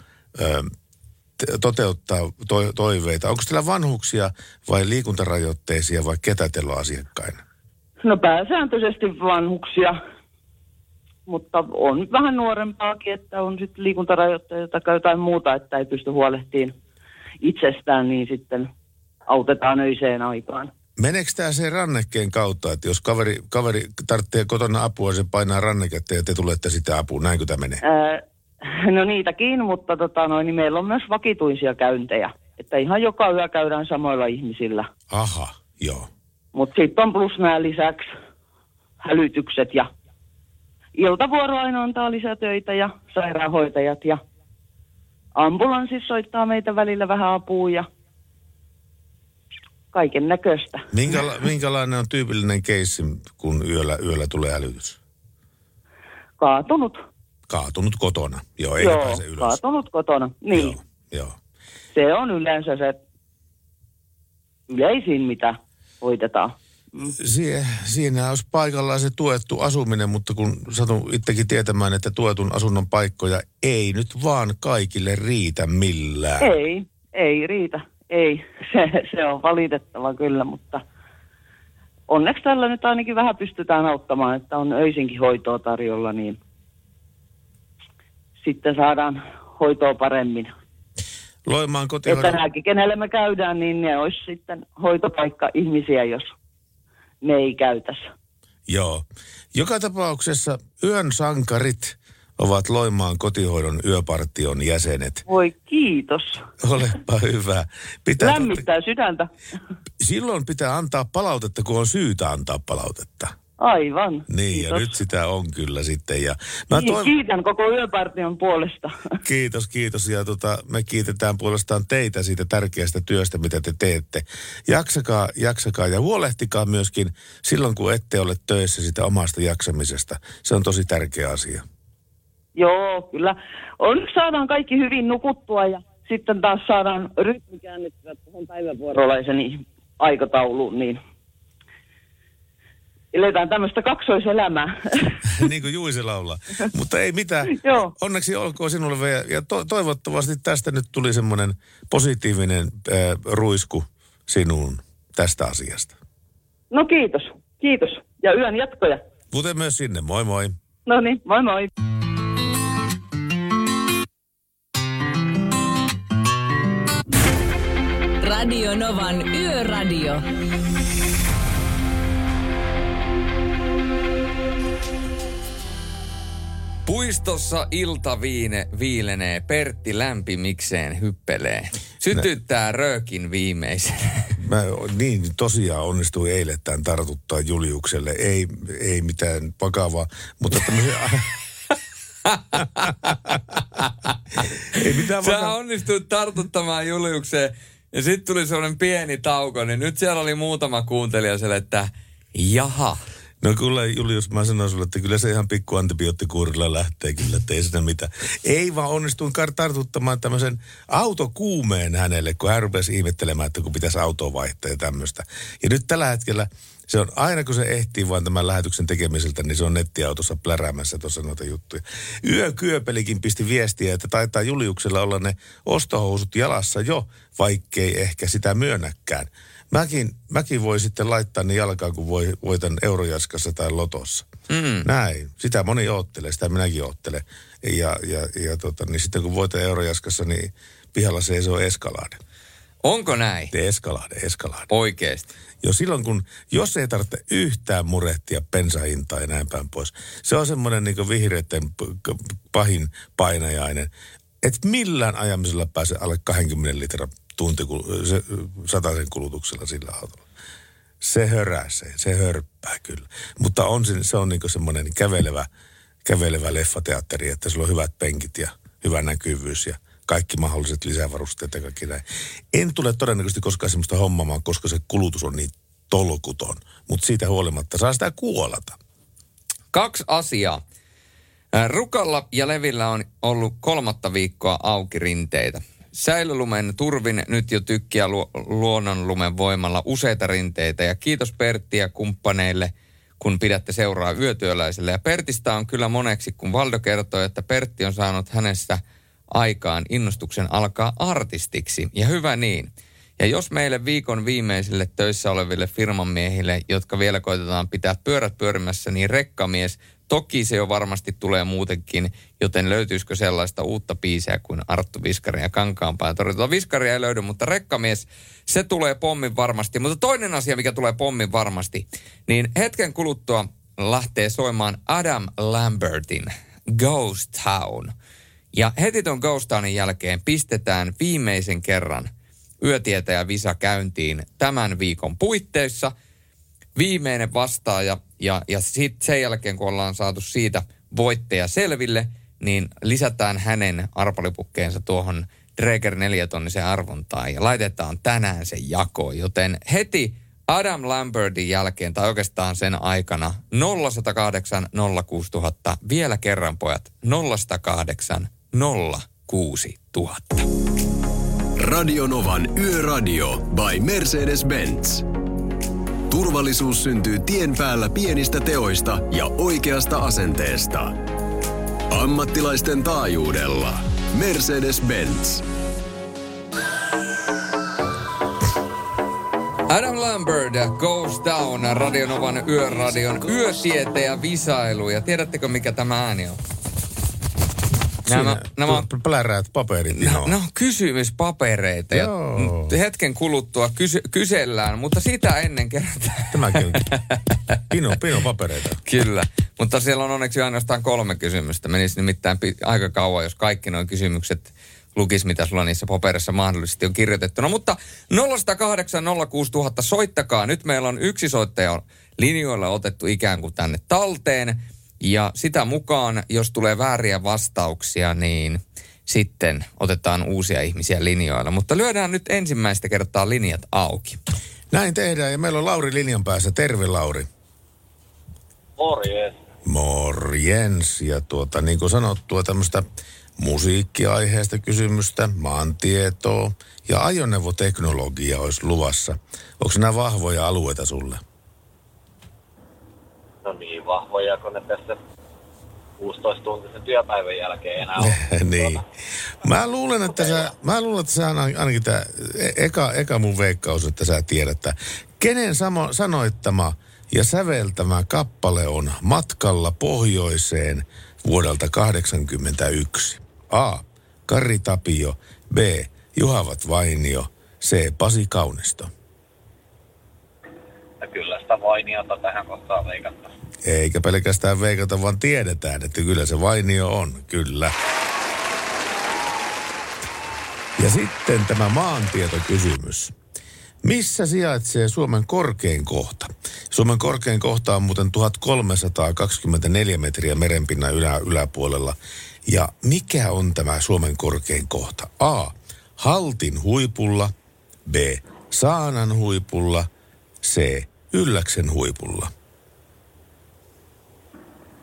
toteuttaa toiveita. Onko teillä vanhuksia vai liikuntarajoitteisia vai ketä teillä on asiakkaina? No pääsääntöisesti vanhuksia, mutta on vähän nuorempaakin, että on sitten liikuntarajoitteita tai jotain muuta, että ei pysty huolehtimaan itsestään, niin sitten autetaan öiseen aikaan. Meneekö tämä sen rannekkeen kautta, että jos kaveri tarvitsee kotona apua, se painaa ranneketta ja te tulette sitä apua, näinkö tämä menee? No niitäkin, mutta niin meillä on myös vakituisia käyntejä, että ihan joka yö käydään samoilla ihmisillä. Aha, joo. Mutta sitten on plus nämä lisäksi hälytykset ja iltavuoro aina antaa lisätöitä ja sairaanhoitajat ja ambulanssi soittaa meitä välillä vähän apua ja kaiken näköistä. Minkälainen on tyypillinen keissi, kun yöllä tulee hälytys? Kaatunut kotona. Joo, ei pääse ylös. Kaatunut kotona, niin. Joo. Se on yleensä se yleisin, mitä hoitetaan. Siinä olisi paikallaan se tuettu asuminen, mutta kun satun itsekin tietämään, että tuetun asunnon paikkoja ei nyt vaan kaikille riitä millään. Ei riitä, ei. Se on valitettava kyllä, mutta onneksi tällä nyt ainakin vähän pystytään auttamaan, että on öisinkin hoitoa tarjolla, niin sitten saadaan hoitoa paremmin. Loimaan kotihoidon... Että nämäkin, kenelle me käydään, niin ne olisi sitten hoitopaikka ihmisiä, jos... Me ei käytäisi. Joo. Joka tapauksessa yön sankarit ovat Loimaan kotihoidon yöpartion jäsenet. Voi kiitos. Olepa hyvä. Lämmittää sydäntä. Silloin pitää antaa palautetta, kun on syytä antaa palautetta. Aivan. Niin, kiitos. Ja nyt sitä on kyllä sitten. Ja kiitän koko yöpartion puolesta. Kiitos. Ja me kiitetään puolestaan teitä siitä tärkeästä työstä, mitä te teette. Jaksakaa ja huolehtikaa myöskin silloin, kun ette ole töissä sitä omasta jaksamisesta. Se on tosi tärkeä asia. Joo, kyllä. Saadaan kaikki hyvin nukuttua ja sitten taas saadaan rytmi käännettyä tuohon päivävuorolaisen aikatauluun, niin... Eletään tämmöistä kaksoiselämää. Niin kuin Juise laulaa. Mutta ei mitään. Onneksi olkoon sinulle. Ja toivottavasti tästä nyt tuli semmoinen positiivinen ruisku sinuun tästä asiasta. No kiitos. Kiitos. Ja yön jatkoja. Kuten myös sinne. Moi moi. No niin, moi moi. Radio Novan Yöradio. Puistossa iltaviine viilenee, Pertti lämpimikseen hyppelee. Sytyttää röökin viimeisen. Tosiaan onnistui eilen tämän tartuttaa Juliukselle. Ei mitään vakavaa, mutta tämmöisiä... Sä onnistuit tartuttamaan Juliukseen ja sitten tuli sellainen pieni tauko, niin nyt siellä oli muutama kuuntelija siellä, että jaha. No kyllä Julius, mä sanoin sulle, että kyllä se ihan pikku antibioottikuurilla lähtee kyllä, että ei siinä mitään. Ei vaan onnistuin tartuttamaan tämmöisen autokuumeen hänelle, kun hän rupesi ihmettelemään, että kun pitäisi autoa vaihtaa ja tämmöistä. Ja nyt tällä hetkellä se on, aina kun se ehtii vaan tämän lähetyksen tekemiseltä, niin se on nettiautossa pläräämässä tuossa noita juttuja. Yökyöpelikin pisti viestiä, että taitaa Juliuksella olla ne ostohousut jalassa jo, vaikkei ehkä sitä myönnäkään. Mäkin voi sitten laittaa ne jalkaan, kun voitan Eurojaskassa tai Lotossa. Mm. Näin. Sitä moni oottelee, sitä minäkin oottelen. Ja niin sitten kun voitan Eurojaskassa, niin pihalla seisoo Escalade. Onko näin? Escalade. Oikeesti. Jo silloin, jos ei tarvitse yhtään murehtia bensahintaa ja näin päin pois. Se on semmoinen niin kuin vihreiden pahin painajainen. Et millään ajamisella pääse alle 20 litran sataisen kulutuksella sillä autolla. Se höräsee, se hörppää kyllä. Mutta se on niin kuin semmoinen kävelevä leffateatteri, että sillä on hyvät penkit ja hyvä näkyvyys ja kaikki mahdolliset lisävarusteet ja kaikki näin. En tule todennäköisesti koskaan semmoista hommaamaan, koska se kulutus on niin tolkuton. Mutta siitä huolimatta saa sitä kuolata. 2 asiaa. Rukalla ja Levillä on ollut 3 viikkoa auki rinteitä. Säilylumen turvin nyt jo tykkiä luonnonlumen voimalla useita rinteitä. Ja kiitos Pertti ja kumppaneille, kun pidätte seuraa yötyöläiselle. Ja Pertistä on kyllä moneksi, kun Valdo kertoi, että Pertti on saanut hänestä aikaan innostuksen alkaa artistiksi. Ja hyvä niin. Ja jos meille viikon viimeisille töissä oleville firmanmiehille, jotka vielä koitetaan pitää pyörät pyörimässä, niin rekkamies, toki se jo varmasti tulee muutenkin, joten löytyisikö sellaista uutta biisiä kuin Arttu Viskari ja Kankaanpää. Torjutaan Viskaria ei löydy, mutta rekkamies, se tulee pommin varmasti. Mutta toinen asia, mikä tulee pommin varmasti, niin hetken kuluttua lähtee soimaan Adam Lambertin Ghost Town. Ja heti ton Ghost Townin jälkeen pistetään viimeisen kerran Yötietäjä Visa käyntiin tämän viikon puitteissa. Viimeinen vastaaja ja sitten sen jälkeen, kun ollaan saatu siitä voittaja selville, niin lisätään hänen arpalipukkeensa tuohon Dreger 4-tonnisen arvontaan ja laitetaan tänään sen jakoon. Joten heti Adam Lambertin jälkeen tai oikeastaan sen aikana 0108 06000 vielä kerran pojat 0108 06000. Radio Novan Yöradio by Mercedes-Benz. Turvallisuus syntyy tien päällä pienistä teoista ja oikeasta asenteesta. Ammattilaisten taajuudella. Mercedes-Benz. Adam Lambert Goes Down Radio Novan Yöradion yösietäjä visailu. Ja tiedättekö mikä tämä ääni on? Nämä pläräät paperit. No kysymyspapereita. Ja hetken kuluttua kysellään, mutta sitä ennen kertaa. Tämäkin on pino papereita. Kyllä, mutta siellä on onneksi ainoastaan 3 kysymystä. Menisi nimittäin aika kauan, jos kaikki nuo kysymykset lukisi, mitä sulla niissä paperissa mahdollisesti on kirjoitettuna. Mutta 0806000 soittakaa. Nyt meillä on yksi soittaja linjoilla otettu ikään kuin tänne talteen. Ja sitä mukaan, jos tulee vääriä vastauksia, niin sitten otetaan uusia ihmisiä linjoilla. Mutta lyödään nyt ensimmäistä kertaa linjat auki. Näin tehdään ja meillä on Lauri linjan päässä. Terve Lauri. Morjens. Morjens. Ja niin kuin sanottua tämmöistä musiikkiaiheesta kysymystä, maantietoa ja ajoneuvoteknologia olisi luvassa. Onko nämä vahvoja alueita sulle? No niin vahvoja, kun ne tässä 16-tuntisen työpäivän jälkeen enää on. Niin. Mä luulen, että sä ainakin tämä eka mun veikkaus, että sä tiedät, että kenen sanoittama ja säveltämä kappale on Matkalla pohjoiseen vuodelta 1981. A. Kari Tapio. B. Juhavat Vainio. C. Pasi Kaunisto. Kyllä sitä Vainiota tähän kohtaan veikata. Eikä pelkästään veikata, vaan tiedetään, että kyllä se Vainio on, kyllä. Ja sitten tämä maantietokysymys. Missä sijaitsee Suomen korkein kohta? Suomen korkein kohta on muuten 1324 metriä merenpinnan yläpuolella. Ja mikä on tämä Suomen korkein kohta? A. Haltin huipulla. B. Saanan huipulla. C. Ylläksen huipulla.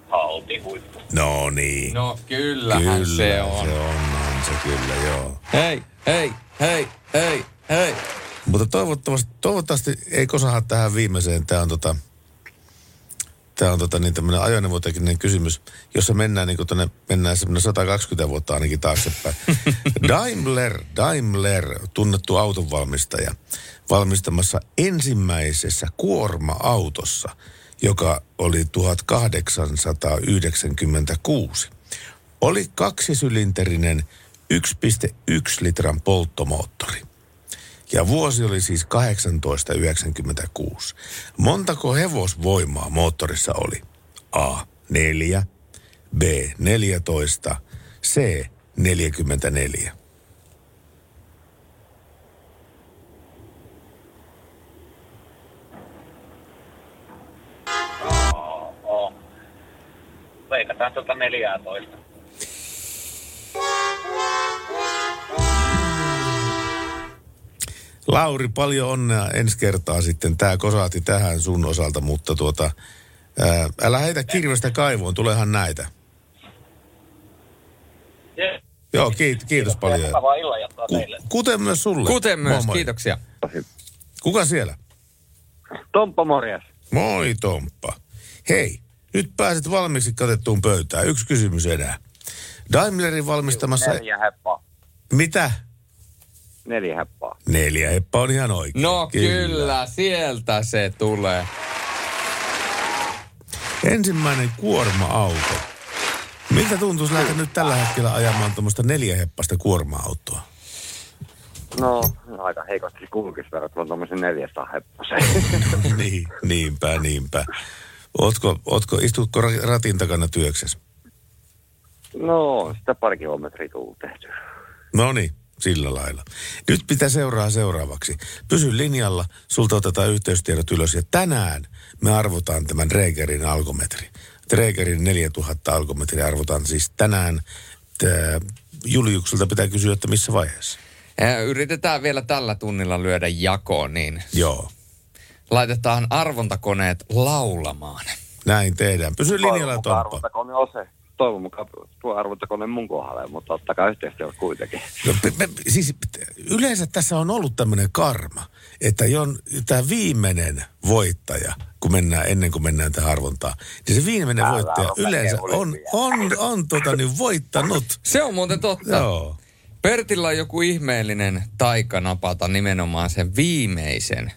Haltin huippu. No niin. No kyllähän kyllä se on. Se on se kyllä, joo. Hei. Mutta toivottavasti ei kosaha tähän viimeiseen. Tämä on niin tämmöinen ajoneuvotekninen kysymys, jossa mennään niin kuin mennään semmoinen 120 vuotta ainakin taaksepäin. Daimler, tunnettu autonvalmistaja, valmistamassa ensimmäisessä kuorma-autossa, joka oli 1896. Oli 2-sylinterinen 1,1 litran polttomoottori. Ja vuosi oli siis 1896. Montako hevosvoimaa moottorissa oli? A. 4, B. 14, C. 44. leikataan 14. Lauri, paljon onnea ensi kertaa sitten. Tämä kosahti tähän sun osalta, mutta älä heitä kirvestä kaivoon, tulehan näitä. Yeah. Joo, kiitos paljon. Mukavaa illanjatkoa teille. Kuten myös sulle. Kuten myös, kiitoksia. Kuka siellä? Tomppa, morjes. Moi Tomppa. Hei, nyt pääset valmiiksi katettuun pöytään. Yksi kysymys enää. Daimlerin valmistamassa... 4 heppaa. Mitä? 4 heppaa. 4 heppaa on ihan oikein. No kyllä, sieltä se tulee. Ensimmäinen kuorma-auto. Miltä tuntuisi lähteä nyt tällä hetkellä ajamaan tuommoista 4 heppasta kuorma-autoa? No, aika heikosti kulkisi verrattuna tuommoisen 400 heppaseen. Niinpä. Istutko ratin takana työksessä? No, sitä pari kilometriä tullut tehty. No niin, sillä lailla. Nyt pitää seuraavaksi. Pysy linjalla, sulta otetaan yhteystiedot ylös ja tänään me arvotaan tämän Regerin alkometri. Regerin 4000 alkometri arvotaan siis tänään. Juliukselta pitää kysyä, että missä vaiheessa? Yritetään vielä tällä tunnilla lyödä jakoon, niin joo. Laitetaan arvontakoneet laulamaan. Näin tehdään. Pysy linjalla, Tomppa. Arvontakone on se. Toivon mukaan tuo arvontakone mun kohdalle, mutta ottakaa yhteistyöllä kuitenkin. No, siis yleensä tässä on ollut tämmöinen karma, että tämä viimeinen voittaja, ennen kuin mennään tähän arvontaan, niin se viimeinen voittaja yleensä on voittanut. Se on muuten totta. Joo. Pertillä on joku ihmeellinen taika napata nimenomaan sen viimeisen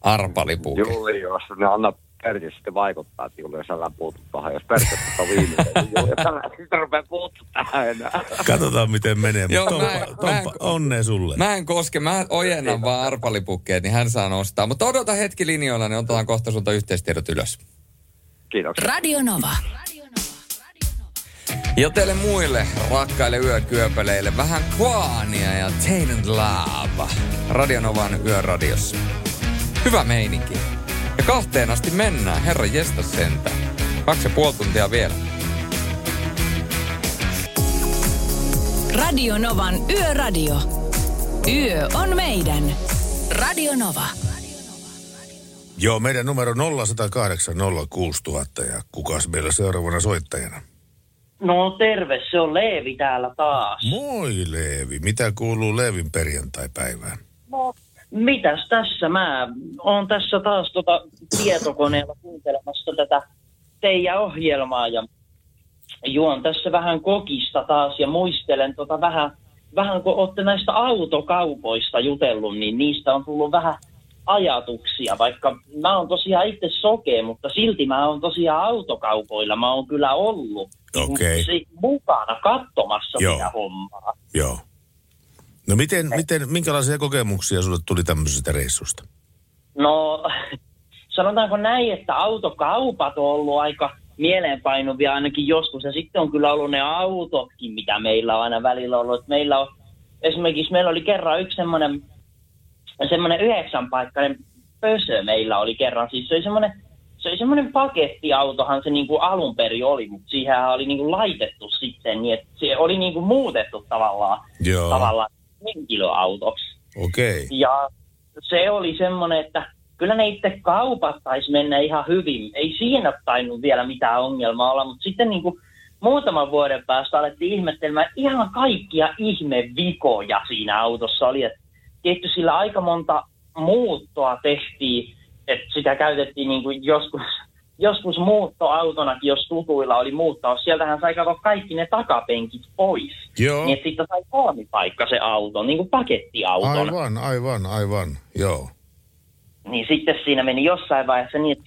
arpalipukin. Julius, ne anna Pertti sitten vaikuttaa, että Julius, älä puutu tähän. Jos Pertti ottaa viimeisen, niin Julius, älä sitten rupea puuttua tähän enää. Katsotaan, miten menee. Tomppa, onnea sulle. Mä en koske, mä ojennan vaan arpalipukkeet, niin hän saa nostaa. Mutta odota hetki linjoilla, niin otetaan kohta sulta yhteistiedot ylös. Kiitoksia. Radio Nova. Ja teille muille rakkaille yökyöpeleille vähän Kwaania ja Tainted Love Radionovan yöradiossa. Hyvä meininki. Ja 2 asti mennään, herra jesta sentään. 2,5 tuntia vielä. Radionovan yöradio. Yö on meidän. Radionova. Joo, meidän numero 0806000 ja kukas meillä seuraavana soittajana? No terve, se on Leevi täällä taas. Moi Leevi, mitä kuuluu Leevin perjantai-päivään? No, mitäs tässä? Mä oon tässä taas tietokoneella kuuntelemassa tätä teidän ohjelmaa ja juon tässä vähän kokista taas ja muistelen vähän kun ootte näistä autokaupoista jutellut, niin niistä on tullut vähän ajatuksia, vaikka mä oon tosiaan itse sokea, mutta silti mä oon tosiaan autokaupoilla, mä oon kyllä ollut mukana katsomassa sitä hommaa. Joo. No minkälaisia kokemuksia sulle tuli tämmöisestä reissusta? No sanotaanko näin, että autokaupat on ollut aika mielenpainuvia ainakin joskus ja sitten on kyllä ollut ne autotkin, mitä meillä on aina välillä ollut. Meillä oli kerran yksi semmoinen 9-paikkainen pösö meillä oli kerran. Siis se oli semmoinen pakettiautohan se niinku alun perin oli, mutta siihenhän oli niinku laitettu sitten, niin että se oli niinku muutettu tavallaan henkilöautoksi. Okei. Ja se oli semmoinen, että kyllä ne itse kaupat taisi mennä ihan hyvin. Ei siinä tainnut vielä mitään ongelmaa olla, mutta sitten niinku muutaman vuoden päästä alettiin ihmettelemään ihan kaikkia ihmevikoja siinä autossa oli, että tietty sillä aika monta muuttoa tehtiin, että sitä käytettiin niin kuin joskus muuttoautonakin, jos tutuilla oli muuttaus. Sieltähän sai katsoa kaikki ne takapenkit pois. Joo. Niin, että sitten sai 3 paikka se auto, niin kuin pakettiauton. Aivan, joo. Niin sitten siinä meni jossain vaiheessa niin, että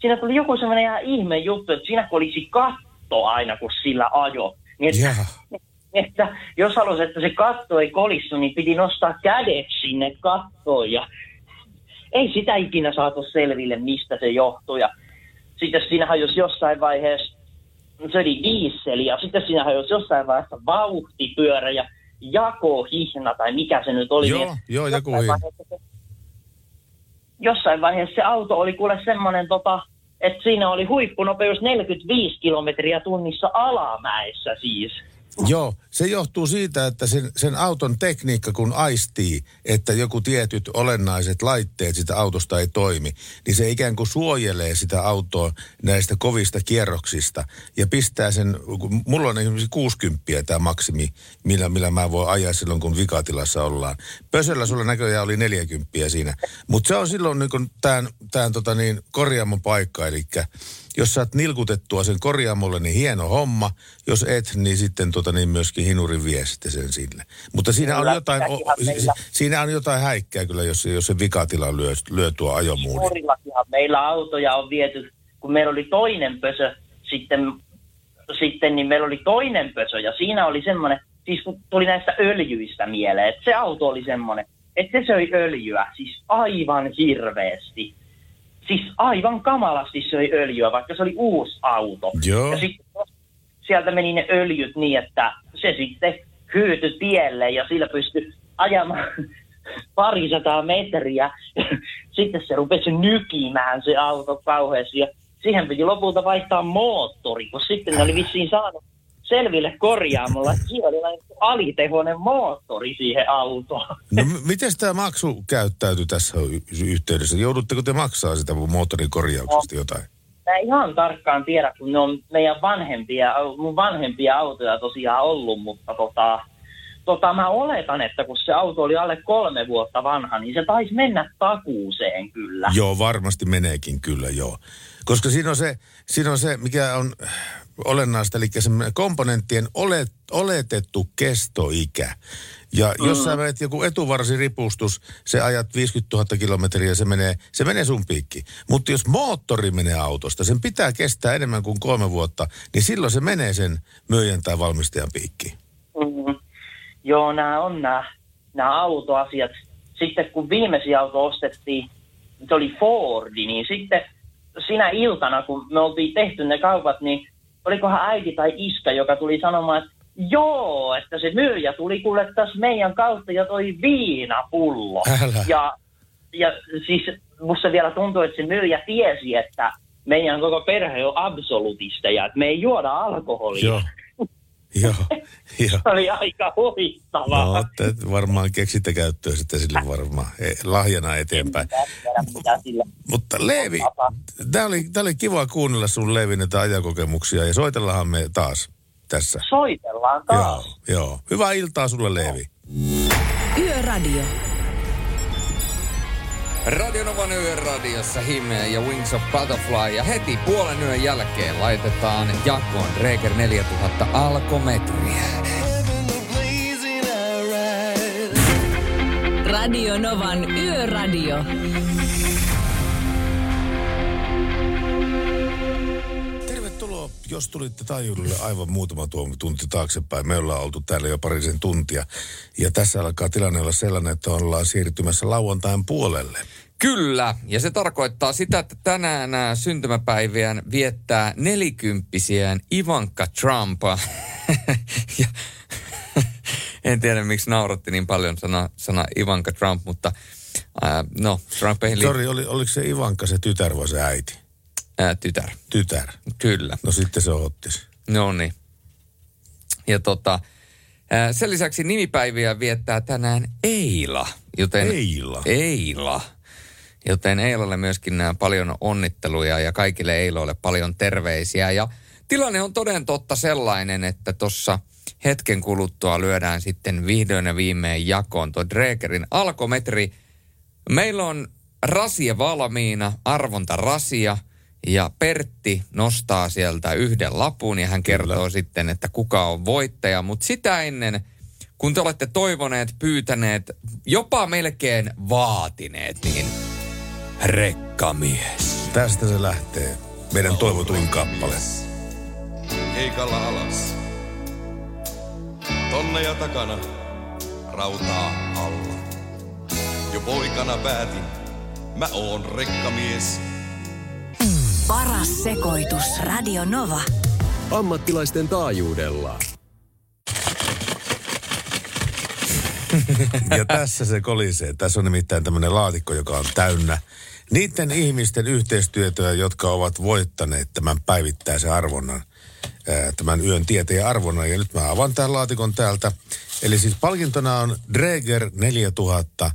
siinä tuli joku sellainen ihan ihme juttu, että siinä kolisi katto aina, kun sillä ajo. Niin, että jos halusi, että se katto ei kolissu, niin piti nostaa kädet sinne kattoon. Ja ei sitä ikinä saatu selville, mistä se johtui. Ja sitten siinä hajosi jossain vaiheessa, se oli diesel, ja sitten siinä hajosi jossain vaiheessa vauhtipyörä ja jakohihna, tai mikä se nyt oli. Joo, jakohihna. Jossain vaiheessa se auto oli kuule semmoinen että siinä oli huippunopeus 45 kilometriä tunnissa alamäessä siis. Joo, se johtuu siitä, että sen auton tekniikka kun aistii, että joku tietyt olennaiset laitteet sitä autosta ei toimi, niin se ikään kuin suojelee sitä autoa näistä kovista kierroksista ja pistää sen, mulla on esimerkiksi 60 tämä maksimi, millä mä voin ajaa silloin, kun vikatilassa ollaan. Pösöllä sulla näköjään oli 40 siinä, mutta se on silloin niin kuin tämän korjaamon paikka, eli jos saat nilkutettua sen korjaamolle, niin hieno homma. Jos et, niin sitten myöskin hinurin vie sitten sen sille. Mutta siinä on jotain häikkää kyllä, jos se vikatila lyö tuo ajomuuri. Hinurillakinhan meillä autoja on viety, kun meillä oli toinen pösö, sitten niin meillä oli toinen pösö ja siinä oli semmoinen, siis kun tuli näistä öljyistä mieleen, että se auto oli semmoinen, että se söi öljyä, siis aivan hirveästi. Siis aivan kamalasti söi öljyä, vaikka se oli uusi auto. Joo. Ja sitten sieltä meni ne öljyt niin, että se sitten hyytyi tielle ja sillä pystyi ajamaan 200 metriä. Sitten se rupesi nykimään se auto kauheasti ja siihen piti lopulta vaihtaa moottori, kun sitten ne oli vissiin saanut selville korjaamolla, että siellä oli alitehoinen moottori siihen autoon. No miten tämä maksu käyttäytyy tässä yhteydessä? Joudutteko te maksaa sitä moottorin korjauksesta jotain? Mä ihan tarkkaan tiedä, kun ne on meidän mun vanhempia autoja tosiaan ollut, mutta mä oletan, että kun se auto oli alle 3 vuotta vanha, niin se taisi mennä takuuseen kyllä. Joo, varmasti meneekin kyllä, joo. Koska siinä on se mikä on olennaista, eli semmoinen komponenttien oletettu kestoikä. Ja jos sä menet joku etuvarsiripustus, se ajat 50 000 kilometriä, se menee sun piikkiin. Mutta jos moottori menee autosta, sen pitää kestää enemmän kuin 3 vuotta, niin silloin se menee sen myyjän tai valmistajan piikkiin. Mm. Joo, nämä on nämä autoasiat. Sitten kun viimeisin auto ostettiin, se oli Fordi, niin sitten sinä iltana, kun me oltiin tehty ne kaupat, niin olikohan äiti tai iskä, joka tuli sanomaan, että joo, että se myyjä tuli kuule tässä meidän kautta ja toi viinapullo. Ja siis musta vielä tuntuu, että se myyjä tiesi, että meidän koko perhe on absolutisteja, että me ei juoda alkoholia. Joo. Se oli aika huvittavaa. No, että varmaan keksitte käyttöä sitten sille varmaan lahjana eteenpäin. Mutta Leevi, tää oli kiva kuunnella sun Leevi näitä ajakokemuksia ja soitellaanhan me taas. Tässä. Soitellaan taas. Joo. Hyvää iltaa sulle, Leevi. Yöradio. Radionovan yöradiossa Himeä ja Wings of Butterfly. Ja heti puolen yön jälkeen laitetaan jakoon Reeker 4000 alkometriä. Radionovan yöradio. Jos tulitte taajuudelle aivan muutama tunti taaksepäin, me ollaan oltu täällä jo parisen tuntia. Ja tässä alkaa tilanne olla sellainen, että ollaan siirtymässä lauantain puolelle. Kyllä, ja se tarkoittaa sitä, että tänään syntymäpäivään viettää 40-vuotiaan Ivanka Trump. Ja, en tiedä, miksi nauratti niin paljon sana Ivanka Trump, mutta Trump ei... Sori, oliko se Ivanka se tytär vai se äiti? Tytär. Kyllä. No sitten se ottis. No niin. Ja sen lisäksi nimipäiviä viettää tänään Eila. Eila. Joten Eilalle myöskin paljon onnitteluja ja kaikille Eiloille paljon terveisiä. Ja tilanne on toden totta sellainen, että tuossa hetken kuluttua lyödään sitten vihdoin ja viimein jakoon tuo Dreekerin alkometri. Meillä on rasia valmiina, arvontarasia. Ja Pertti nostaa sieltä yhden lapun ja hän kertoo sitten, että kuka on voittaja. Mutta sitä ennen, kun te olette toivoneet, pyytäneet, jopa melkein vaatineet, niin rekkamies. Tästä se lähtee, meidän toivotuin kappale. Heikalla alas, tonneja takana, rautaa alla. Jo poikana päätin, mä oon rekkamies. Paras sekoitus. Radio Nova. Ammattilaisten taajuudella. Ja tässä se kolisee. Tässä on nimittäin tämmöinen laatikko, joka on täynnä niiden ihmisten yhteistyötä, jotka ovat voittaneet tämän päivittäisen arvonnan, tämän yön tieteen arvonnan. Ja nyt mä avaan tämän laatikon täältä. Eli siis palkintona on Dräger 4000,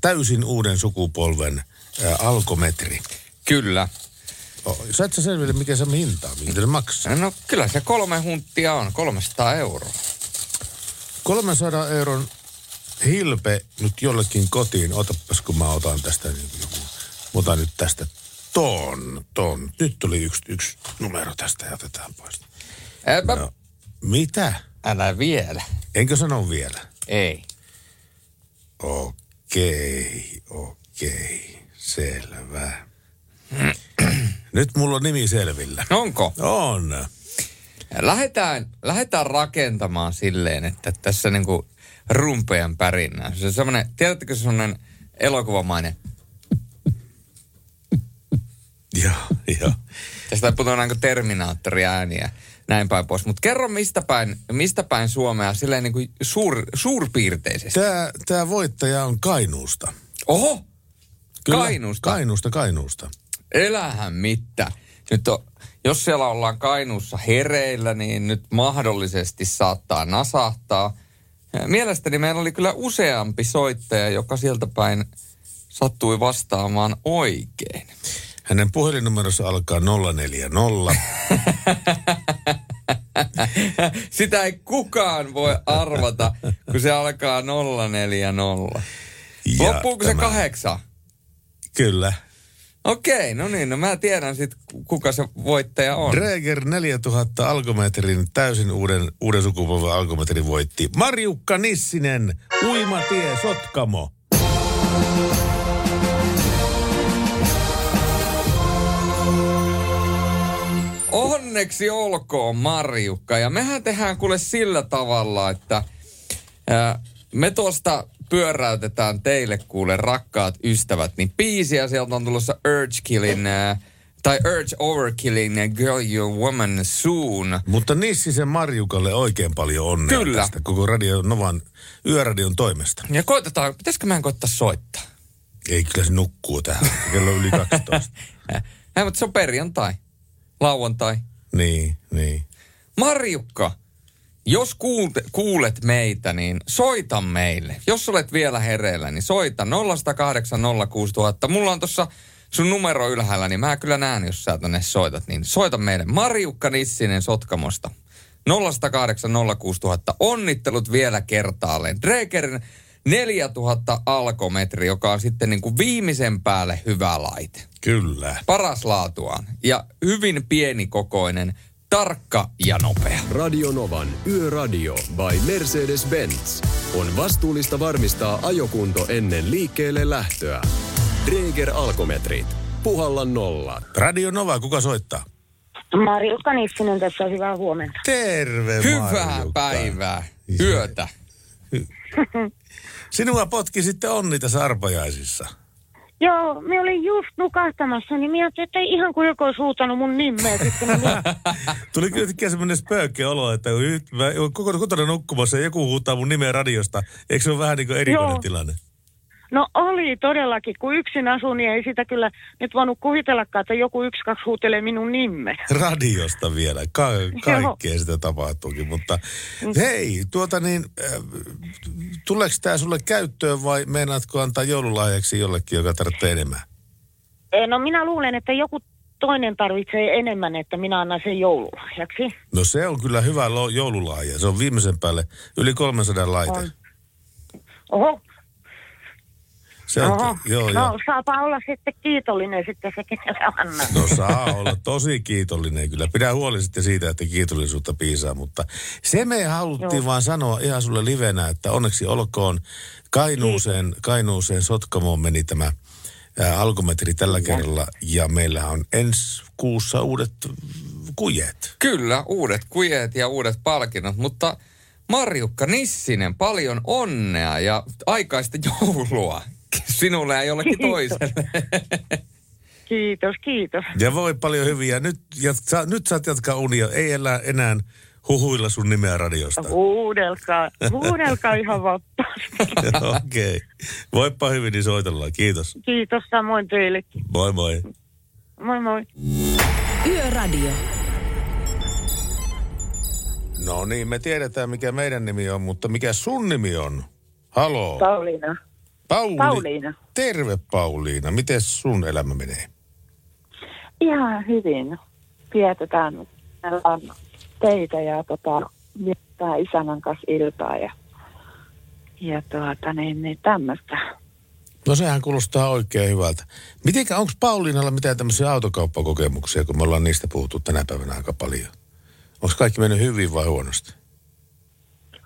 täysin uuden sukupolven alkometri. Kyllä. Sä et sä selville, mikä se hintaa, mitä se maksaa? No kyllä se 3 huntia on, 300 €. 300 € hilpe nyt jollekin kotiin. Otapas, kun mä otan tästä joku. Otan nyt tästä ton. Nyt tuli yksi numero tästä ja otetaan pois. No, mitä? Älä vielä. Enkö sano vielä? Ei. Okei. Selvä. Nyt mulla on nimi selvillä. Onko? On. Lähdetään rakentamaan silleen, että tässä niinku rumpean pärinää. Se on semmoinen, tiedättekö se semmoinen elokuvamainen? Joo. Tästä puhutaan aika Terminaattori-ääniä, näin päin pois. Mutta kerro mistä päin Suomea silleen niinku suurpiirteisesti. Tää voittaja on Kainuusta. Oho! Kyllä, Kainuusta. Elähän mitään. Nyt on, jos siellä ollaan Kainuussa hereillä, niin nyt mahdollisesti saattaa nasahtaa. Mielestäni meillä oli kyllä useampi soittaja, joka sieltä päin sattui vastaamaan oikein. Hänen puhelinnumerossa alkaa 040. Sitä ei kukaan voi arvata, kun se alkaa 040. Loppuuko se 8? Kyllä. Okei, no niin, no mä tiedän sitten, kuka se voittaja on. Dräger 4000 alkometrin, täysin uuden sukupolven alkometrin voitti Marjukka Nissinen, Uimatie, Sotkamo. Onneksi olkoon, Marjukka. Ja mehän tehdään kuule sillä tavalla, että me tuosta pyöräytetään teille kuule, rakkaat ystävät, niin biisiä. Sieltä on tulossa Urge Overkillin Girl Your Woman Soon. Mutta Nissisen Marjukalle oikein paljon onnea. Kyllä. Tästä koko Radio Novan yöradion toimesta. Ja koitetaan, pitäisikö mehän koittaa soittaa? Ei, kyllä se nukkuu tähän. Kello on yli 12. Mutta se on perjantai, lauantai. Niin. Marjukka! Jos kuulet meitä, niin soita meille. Jos olet vielä hereillä, niin soita 0806000. Mulla on tossa sun numero ylhäällä, niin mä kyllä näen, jos sä tänne soitat. Niin soita meille. Marjukka Nissinen Sotkamosta. 0806000. Onnittelut vielä kertaalleen. Drägerin 4000 alkometri, joka on sitten niin kuin viimeisen päälle hyvä laite. Kyllä. Paras laatuaan. Ja hyvin pienikokoinen. Tarkka ja nopea. Radio Novan Yöradio by Mercedes-Benz. On vastuullista varmistaa ajokunto ennen liikkeelle lähtöä. Dräger alkometrit. Puhalla nolla. Radio Nova, kuka soittaa? Marjukka Nissinen tässä, hyvää huomenta. Terve, hyvää Marjukka. Päivää. Yötä. Sinua potki sitten onni tässä arpajaisissa. Joo, me olin just nukahtamassa, niin mietin, että ihan kuin joku olisi huutanut mun nimeä. Tuli kyllä semmoinen spöökkä olo, että kotona nukkumassa ja joku huutaa mun nimeä radiosta. Eikö se ole vähän niin kuin erikoinen tilanne? No oli todellakin, kun yksin asun, niin ei sitä kyllä nyt voinut kuvitellakaan, että joku 1-2 huutelee minun nimeä. Radiosta vielä, kaikkea sitä tapahtuukin, mutta hei, tuleeko tämä sulle käyttöön vai meinaatko antaa joululahjaksi jollekin, joka tarvitsee enemmän? No minä luulen, että joku toinen tarvitsee enemmän, että minä annan sen joululahjaksi. No se on kyllä hyvä joululahja, se on viimeisen päälle yli 300 laite. On. Oho. Saapa olla sitten kiitollinen sitten se, kenelle annan. No saa olla tosi kiitollinen kyllä. Pidä huoli sitten siitä, että kiitollisuutta piisaa, mutta se me haluttiin vaan sanoa ihan sulle livenä, että onneksi olkoon Kainuuseen Sotkamoon meni tämä alkometri tällä kerralla ja meillä on ensi kuussa uudet kujet. Kyllä, uudet kujet ja uudet palkinnot, mutta Marjukka Nissinen, paljon onnea ja aikaista joulua. Sinulle ja jollekin toiselle. Kiitos. Ja voi paljon hyviä. Nyt saat jatkaa unia. Ei enää huhuilla sun nimeä radiosta. Huudelkaa ihan vapaasti. Okei. Voippa hyvin, niin soitellaan. Kiitos. Kiitos, samoin teillekin. Moi moi. Moi moi. Yöradio. No niin, me tiedetään mikä meidän nimi on, mutta mikä sun nimi on? Haloo. Pauliina. Pauliina. Terve Pauliina. Miten sun elämä menee? Ihan hyvin. Vietetään teitä ja vietetään isänän kanssa iltaa ja tämmöistä. No sehän kuulostaa oikein hyvältä. Mitenkä, onko Pauliinalla mitään tämmöisiä autokauppakokemuksia, kun me ollaan niistä puhuttu tänä päivänä aika paljon? Onko kaikki mennyt hyvin vai huonosti?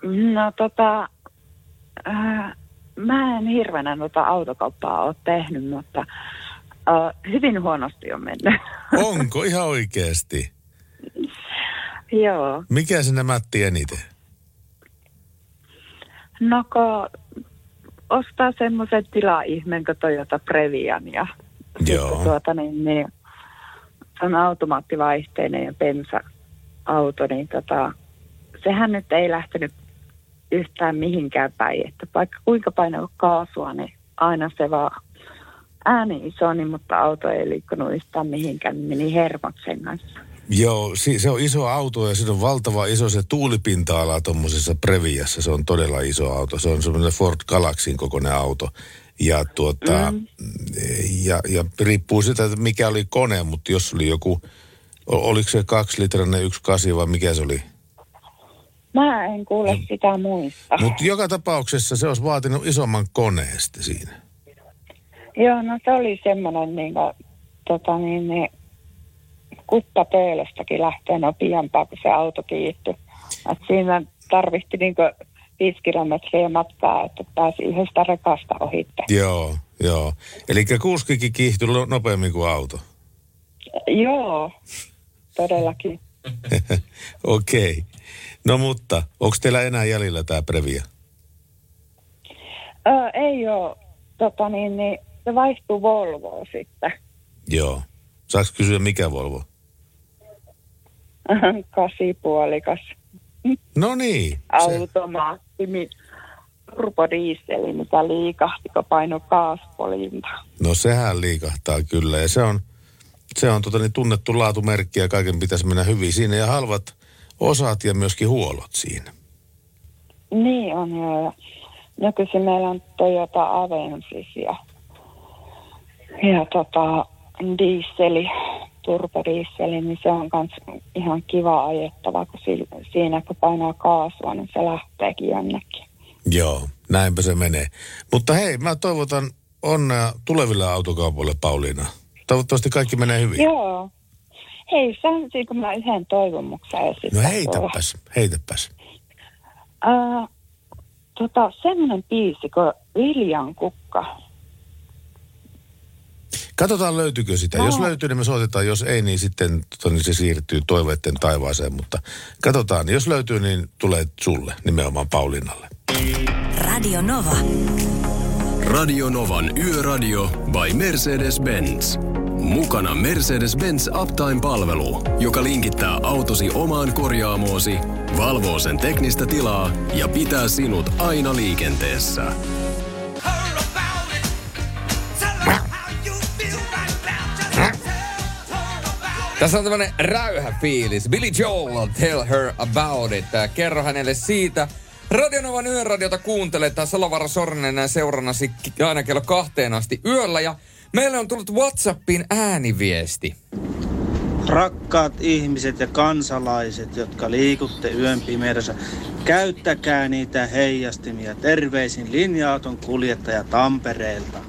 No mä en hirveänä noita autokauppaa ole tehnyt, mutta hyvin huonosti on mennyt. Onko ihan oikeasti? Joo. Mikä sinä mätti eniten? No kun ostaa semmoisen tila-ihmeen kuin Toyota Previan ja sitten niin on automaattivaihteinen ja bensa-auto, niin sehän nyt ei lähtenyt yhtään mihinkään päin, että vaikka kuinka painaa kaasua, niin aina se vaan ääni isoni, mutta auto ei liikkunut yhtään mihinkään, niin meni hermot sen kanssa. Joo, se on iso auto ja siinä on valtava iso se tuulipinta-ala tuommoisessa Previassa, se on todella iso auto, se on semmoinen Ford Galaxyn kokoinen auto ja ja riippuu sitä, että mikä oli kone, mutta jos oli joku, oliko se 2-litrainen 1.8 vai mikä se oli? Mä en kuule sitä muista. Mutta joka tapauksessa se olisi vaatinut isomman koneesta siinä. Joo, no se oli semmoinen kuppapöölöstäkin lähtee nopeampaa, kun se auto kiittyi. Että siinä tarvitsi 5 kilometriä matkaa, että pääsi yhdestä rekasta ohitte. Joo. Eli kuskikin kiihtyi nopeammin kuin auto. Joo, todellakin. Okei. No mutta, onko teillä enää jäljellä tämä Previa? Ei ole. Se vaihtuu Volvoon sitten. Joo. Saanko kysyä, mikä Volvo? 8,5. No niin. Automaattimi turbodieseli, mitä liikahtiko paino kaaspolinta. No sehän liikahtaa kyllä ja se on tunnettu laatumerkki ja kaiken pitäisi mennä hyvin siinä ja halvat osaat ja myöskin huolot siinä. Niin on joo. Nykyisin meillä on Toyota Avensis ja dieseli, turbodieseli, niin se on kans ihan kiva ajettava, kun siinä kun painaa kaasua, niin se lähteekin jonnekin. Joo, näinpä se menee. Mutta hei, mä toivotan onnea tuleville autokaupoille, Pauliina. Toivottavasti kaikki menee hyvin. Joo. Hei, saanko mä yhden toivomuksen esittää? No heitäpäs. Semmoinen biisi kuin Viljan kukka. Katsotaan löytyykö sitä. Jos löytyy, niin me soitetaan. Jos ei, niin sitten niin se siirtyy toiveitten taivaaseen. Mutta katsotaan. Jos löytyy, niin tulee sulle, nimenomaan Pauliinalle. Radio Nova. Radio Novan Yöradio by Mercedes-Benz. Mukana Mercedes-Benz Uptime-palvelu, joka linkittää autosi omaan korjaamoosi, valvoo sen teknistä tilaa ja pitää sinut aina liikenteessä. Tässä on tämmönen räyhä fiilis. Billy Joel on Tell Her About It. Kerro hänelle siitä. Radio Novan Yöradiota kuuntelee tää Salovara Sornenä seurannasi aina kello 2 asti yöllä ja meillä on tullut WhatsAppiin ääniviesti. Rakkaat ihmiset ja kansalaiset, jotka liikutte yön pimeydessä, käyttäkää niitä heijastimia. Terveisin linja-auton kuljettaja Tampereelta.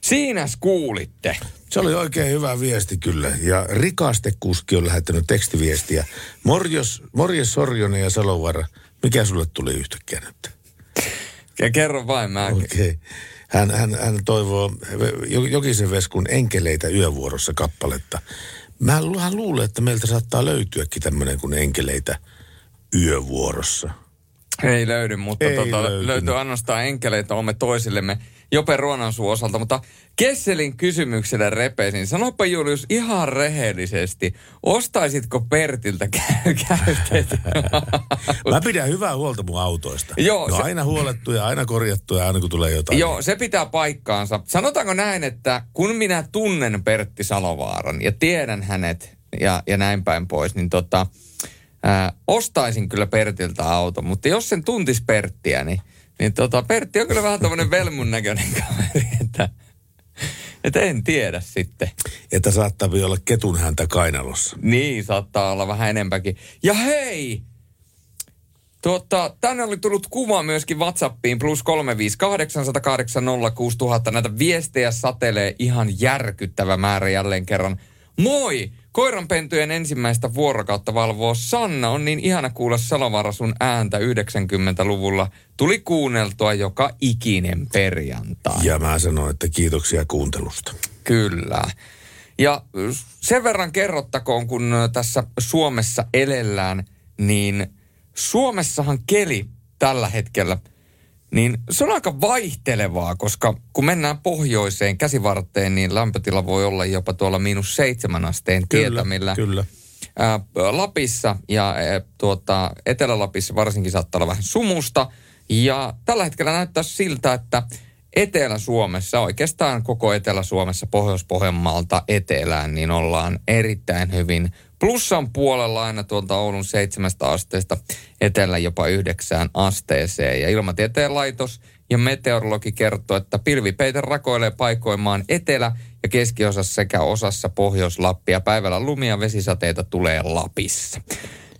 Siinäs kuulitte. Se oli oikein hyvä viesti kyllä. Ja Rikastekuski on lähettänyt tekstiviestiä. Morjes Sorjonen ja Salovara. Mikä sulle tuli yhtäkkiä nyt? Ja kerro vain mä. Okei. Hän toivoo Jokisen Veskun Enkeleitä yövuorossa kappaletta. Hän luulee, että meiltä saattaa löytyäkin tämmöinen kuin Enkeleitä yövuorossa. Ei löydy, mutta löytyy ainoastaan Enkeleitä omme toisillemme. Jope Ruonansuun osalta, mutta Kesselin kysymyksellä repesin. Sanopa Julius ihan rehellisesti, ostaisitko Pertiltä käytettyä? Mä pidän hyvää huolta mun autoista. Joo, ne on aina huolettu ja aina korjattu ja aina kun tulee jotain. Joo, se pitää paikkaansa. Sanotaanko näin, että kun minä tunnen Pertti Salovaaran ja tiedän hänet ja näin päin pois, niin ostaisin kyllä Pertiltä auton, mutta jos sen tuntis Perttiä, niin Pertti on kyllä vähän tommonen velmun näköinen kaveri, että en tiedä sitten. Että saattaa olla ketun häntä kainalossa. Niin, saattaa olla vähän enempäkin. Ja hei! Tänne oli tullut kuva myöskin WhatsAppiin, +358 108 06000. Näitä viestejä satelee ihan järkyttävä määrä jälleen kerran. Moi! Koiranpentujen ensimmäistä vuorokautta valvoo Sanna. On niin ihana kuulla Salovara sun ääntä 90-luvulla. Tuli kuunneltua joka ikinen perjantai. Ja mä sanoin, että kiitoksia kuuntelusta. Kyllä. Ja sen verran kerrottakoon, kun tässä Suomessa elellään, niin Suomessahan keli tällä hetkellä, niin se on aika vaihtelevaa, koska kun mennään pohjoiseen käsivarteen, niin lämpötila voi olla jopa tuolla -7 asteen tietämillä. Kyllä. Lapissa ja Etelä-Lapissa varsinkin saattaa olla vähän sumusta. Ja tällä hetkellä näyttää siltä, että Etelä-Suomessa, oikeastaan koko Etelä-Suomessa Pohjois-Pohjanmaalta etelään, niin ollaan erittäin hyvin plussan puolella aina tuolta Oulun 7 asteesta etelä jopa 9 asteeseen. Ja Ilmatieteen laitos ja meteorologi kertoo, että pilvipeite rakoilee paikoimaan etelä- ja keskiosassa sekä osassa Pohjois-Lappia. Päivällä lumia vesisateita tulee Lapissa.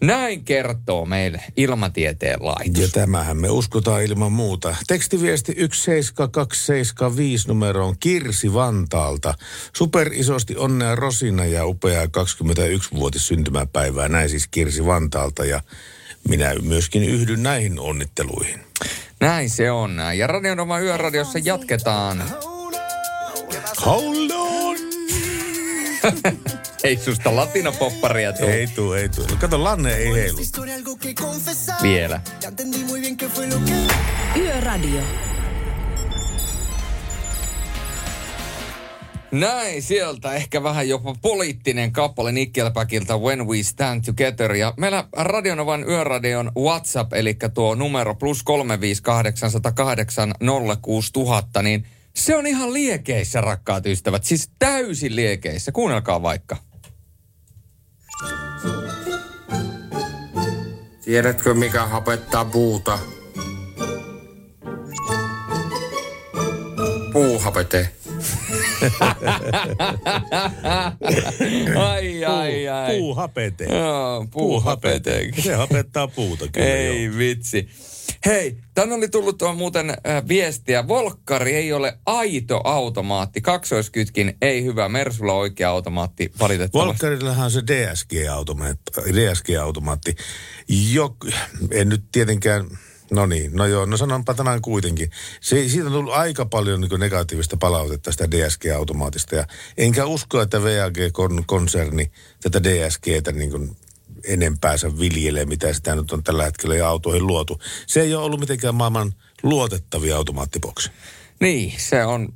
Näin kertoo meille Ilmatieteen laitos. Ja tämähän me uskotaan ilman muuta. Tekstiviesti 17275 numeroon Kirsi Vantaalta. Superisosti onnea Rosina ja upeaa 21-vuotis syntymäpäivää. Näin siis Kirsi Vantaalta ja minä myöskin yhdyn näihin onnitteluihin. Näin se on. Ja Radionova Yöradiossa jatketaan. Hold on! Ei susta latinopopparia tuu. Ei tuu. Kato, Lanne ei heilu. Vielä. Yöradio. Näin, sieltä ehkä vähän jopa poliittinen kappale Nickelbackilta When We Stand Together. Ja meillä Radionovan Yöradion WhatsApp, eli tuo numero +358 108 06000, niin se on ihan liekeissä, rakkaat ystävät. Siis täysin liekeissä. Kuunnelkaa vaikka. Tiedätkö, mikä hapettaa puuta? Puuhapete. ai. Puuhapete. Joo, puuhapete. Se hapettaa puuta. Kyllä, ei jo. Vitsi. Hei, tänne oli tullut tuon muuten viestiä. Volkkari ei ole aito automaatti. Kaksoiskytkin ei hyvä. Mersulla oikea automaatti valitettavasti. Volkkarillahan on se DSG-automaatti. En nyt tietenkään... No niin, sanonpa tänään kuitenkin. Siitä on tullut aika paljon niin negatiivista palautetta sitä DSG-automaatista. Ja enkä usko, että VAG-konserni tätä DSGtä niin enempäänsä viljelee, mitä sitä nyt on tällä hetkellä jo autoihin luotu. Se ei ole ollut mitenkään maailman luotettavia automaattiboksi. Niin, se on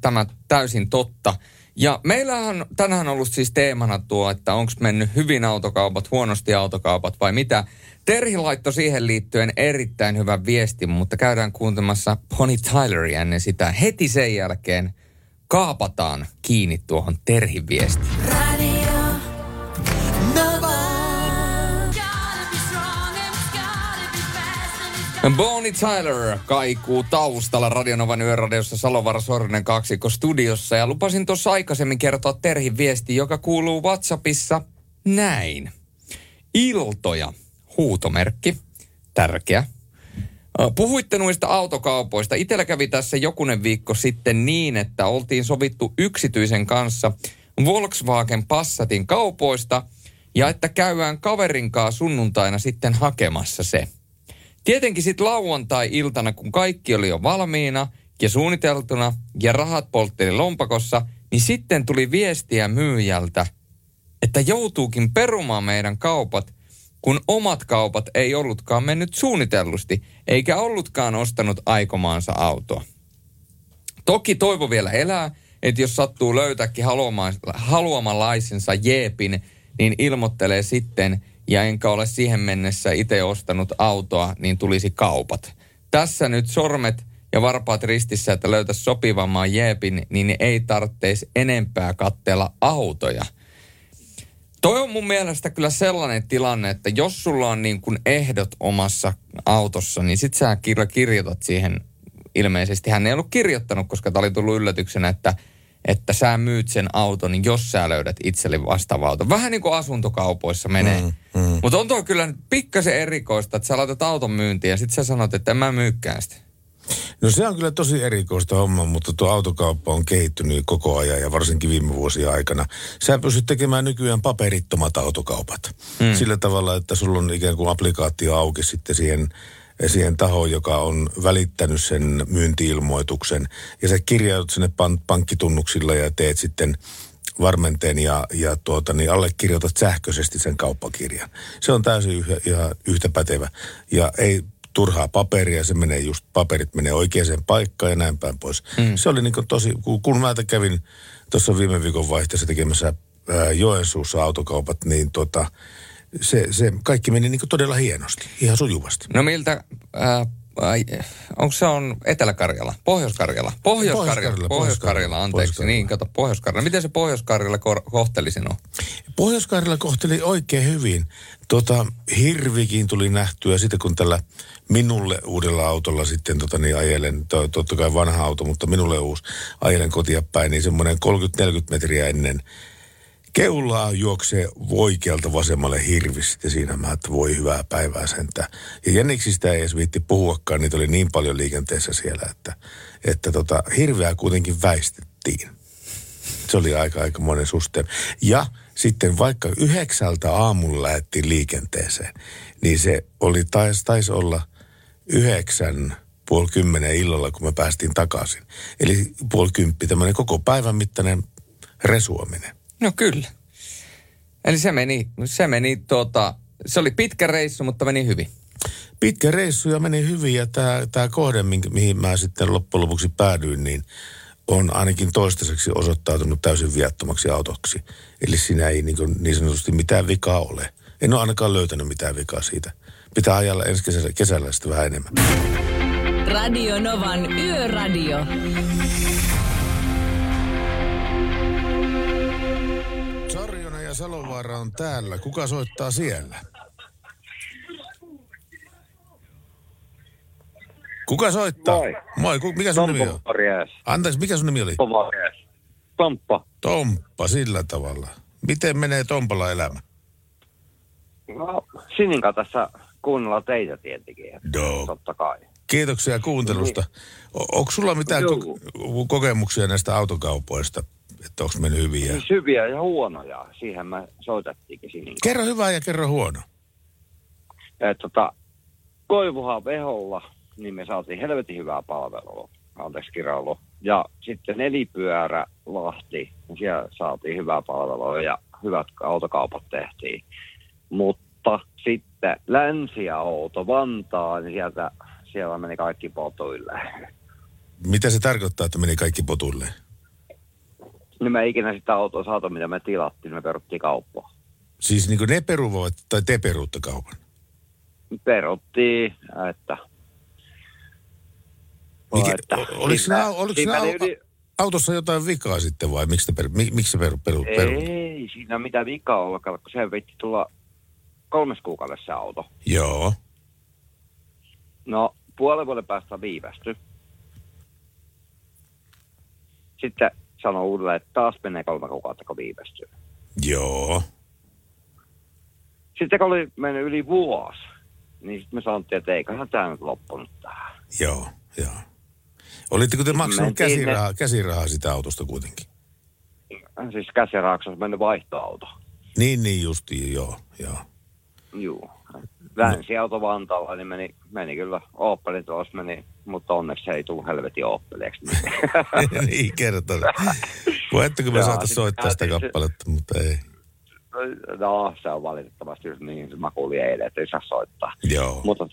tämä täysin totta. Ja meillähän tänään on ollut siis teemana tuo, että onko mennyt hyvin autokaupat, huonosti autokaupat vai mitä. Terhi laittoi siihen liittyen erittäin hyvän viestin, mutta käydään kuuntelemassa Bonnie Tyleria ennen sitä. Heti sen jälkeen kaapataan kiinni tuohon Terhin viestiin. Bonnie Tyler kaikuu taustalla Radionovan Yöradiossa, Salovara Sorinen kaksikko studiossa. Ja lupasin tuossa aikaisemmin kertoa Terhin viesti, joka kuuluu WhatsAppissa näin. Iltoja. Huutomerkki. Tärkeä. Puhuitte noista autokaupoista. Itellä kävi tässä jokunen viikko sitten niin, että oltiin sovittu yksityisen kanssa Volkswagen Passatin kaupoista ja että käydään kaverinkaa sunnuntaina sitten hakemassa se. Tietenkin sitten lauantai-iltana, kun kaikki oli jo valmiina ja suunniteltuna ja rahat poltteli lompakossa, niin sitten tuli viestiä myyjältä, että joutuukin perumaan meidän kaupat, kun omat kaupat ei ollutkaan mennyt suunnitellusti, eikä ollutkaan ostanut aikomaansa autoa. Toki toivo vielä elää, että jos sattuu löytääkin haluamanlaisensa jeepin, niin ilmoittelee sitten, ja enkä ole siihen mennessä itse ostanut autoa, niin tulisi kaupat. Tässä nyt sormet ja varpaat ristissä, että löytäisi sopivamman jeepin, niin ei tarvitsisi enempää katsella autoja. Toi on mun mielestä kyllä sellainen tilanne, että jos sulla on niin kuin ehdot omassa autossa, niin sit sä kirjoitat siihen. Ilmeisesti hän ei ollut kirjoittanut, koska tämä oli tullut yllätyksenä, että sä myyt sen auton, jos sä löydät itselle vastaava auto. Vähän niin kuin asuntokaupoissa menee. Mutta on tuo kyllä pikkasen erikoista, että sä laitat auton myyntiin ja sit sä sanot, että en mä myykään sitä. No se on kyllä tosi erikoista homma, mutta tuo autokauppa on kehittynyt koko ajan ja varsinkin viime vuosien aikana. Sä pystyt tekemään nykyään paperittomat autokaupat. Sillä tavalla, että sulla on ikään kuin applikaatio auki sitten siihen tahoon, joka on välittänyt sen myynti-ilmoituksen. Ja sä kirjaudut sinne pankkitunnuksilla ja teet sitten varmenteen ja allekirjoitat sähköisesti sen kauppakirjan. Se on täysin yhtä pätevä ja ei turhaa paperia, paperit menee oikeaan paikkaan ja näin päin pois. Se oli niin kuin tosi, kun mä kävin tuossa viime viikon vaihteessa tekemässä Joensuussa autokaupat, niin se kaikki meni niin kuin todella hienosti, ihan sujuvasti. No miltä, onko se on Etelä-Karjala, Pohjois-Karjala. Miten se Pohjois-Karjala kohteli sinua? Pohjois-Karjala kohteli oikein hyvin. Hirvikin tuli nähtyä sitten, kun tällä minulle uudella autolla sitten ajelen, totta kai vanha auto, mutta minulle uusi, ajelen kotia päin, niin semmoinen 30-40 metriä ennen keulaa juoksee oikealta vasemmalle hirvis, ja siinä mä, että voi hyvää päivää sentään. Ja jäniksistä ei edes viitti puhuakaan, niitä oli niin paljon liikenteessä siellä, että hirveää kuitenkin väistettiin. Se oli aika monen susten. Ja sitten vaikka 9 aamulla lähdettiin liikenteeseen, niin se oli taisi olla 9:30 illalla, kun me päästiin takaisin. Eli 9:30, tämmöinen koko päivän mittainen resuaminen. No kyllä. Eli se oli pitkä reissu, mutta meni hyvin. Pitkä reissu ja meni hyvin, ja tämä kohde, mihin mä sitten loppujen lopuksi päädyin, niin on ainakin toistaiseksi osoittautunut täysin viattomaksi autoksi. Eli siinä ei niin sanotusti mitään vikaa ole. En ole ainakaan löytänyt mitään vikaa siitä. Pitää ajalla ensi kesällä sitä vähän enemmän. Radio Novan Yöradio. Sarjona ja Salovaara on täällä. Kuka soittaa siellä? Kuka soittaa? Moi. Mikä sun nimi on? Anteeksi, mikä sun nimi oli? Tomppa. Tomppa, sillä tavalla. Miten menee Tompalla elämä? No, Sininka tässä kuunnella teitä tietenkin. Totta kai. Kiitoksia kuuntelusta. Onko sulla mitään kokemuksia näistä autokaupoista? Että onko mennyt hyviä? Siis hyviä ja huonoja. Siihen mä soitettiinkin Sininkaan. Kerro hyvää ja kerro huono. Koivuhan veholla, niin me saatiin helvetin hyvää palvelua, kirjailua. Ja sitten nelipyörä Lahti, niin siellä saatiin hyvää palvelua ja hyvät autokaupat tehtiin. Mutta sitten Länsi-Outo, Vantaa, niin siellä meni kaikki potuille. Mitä se tarkoittaa, että meni kaikki potuille? Niin me ei ikinä sitä autoa saatu, mitä me tilattiin, me peruttiin kauppaa. Siis niin kuin ne peruvat, tai te peruutte kaupan? Peruttiin, että... Oliko autossa jotain vikaa sitten vai? Miksi se peruut? Ei siinä mitään vikaa olla, kun se veitti tulla 3 kuukaudessa auto. Joo. No, puolen vuoden päästä viivästy. Sitten sanoi uudelleen, että taas menee 3 kuukautta, kun viivästyy. Joo. Sitten kun oli mennyt yli vuosi, niin sitten me sanottiin, että eiköhän tämä nyt loppunut tähän. Joo. Joo. Olitteko te maksanut käsirahaa sitä autosta kuitenkin? Siis käsirahaksi on mennyt vaihtoauto. Niin justiin, joo. Joo. Länsiauto Vantaalla, niin meni kyllä. Opelin tuossa meni, mutta onneksi se ei tullut helvetin Opeliksi. Niin kertoo. Voitteko me saataisiin soittaa sitä kappaletta, mutta ei. No, se on valitettavasti just niin. Mä kuulin eilen, että ei saa soittaa. Joo. Mutta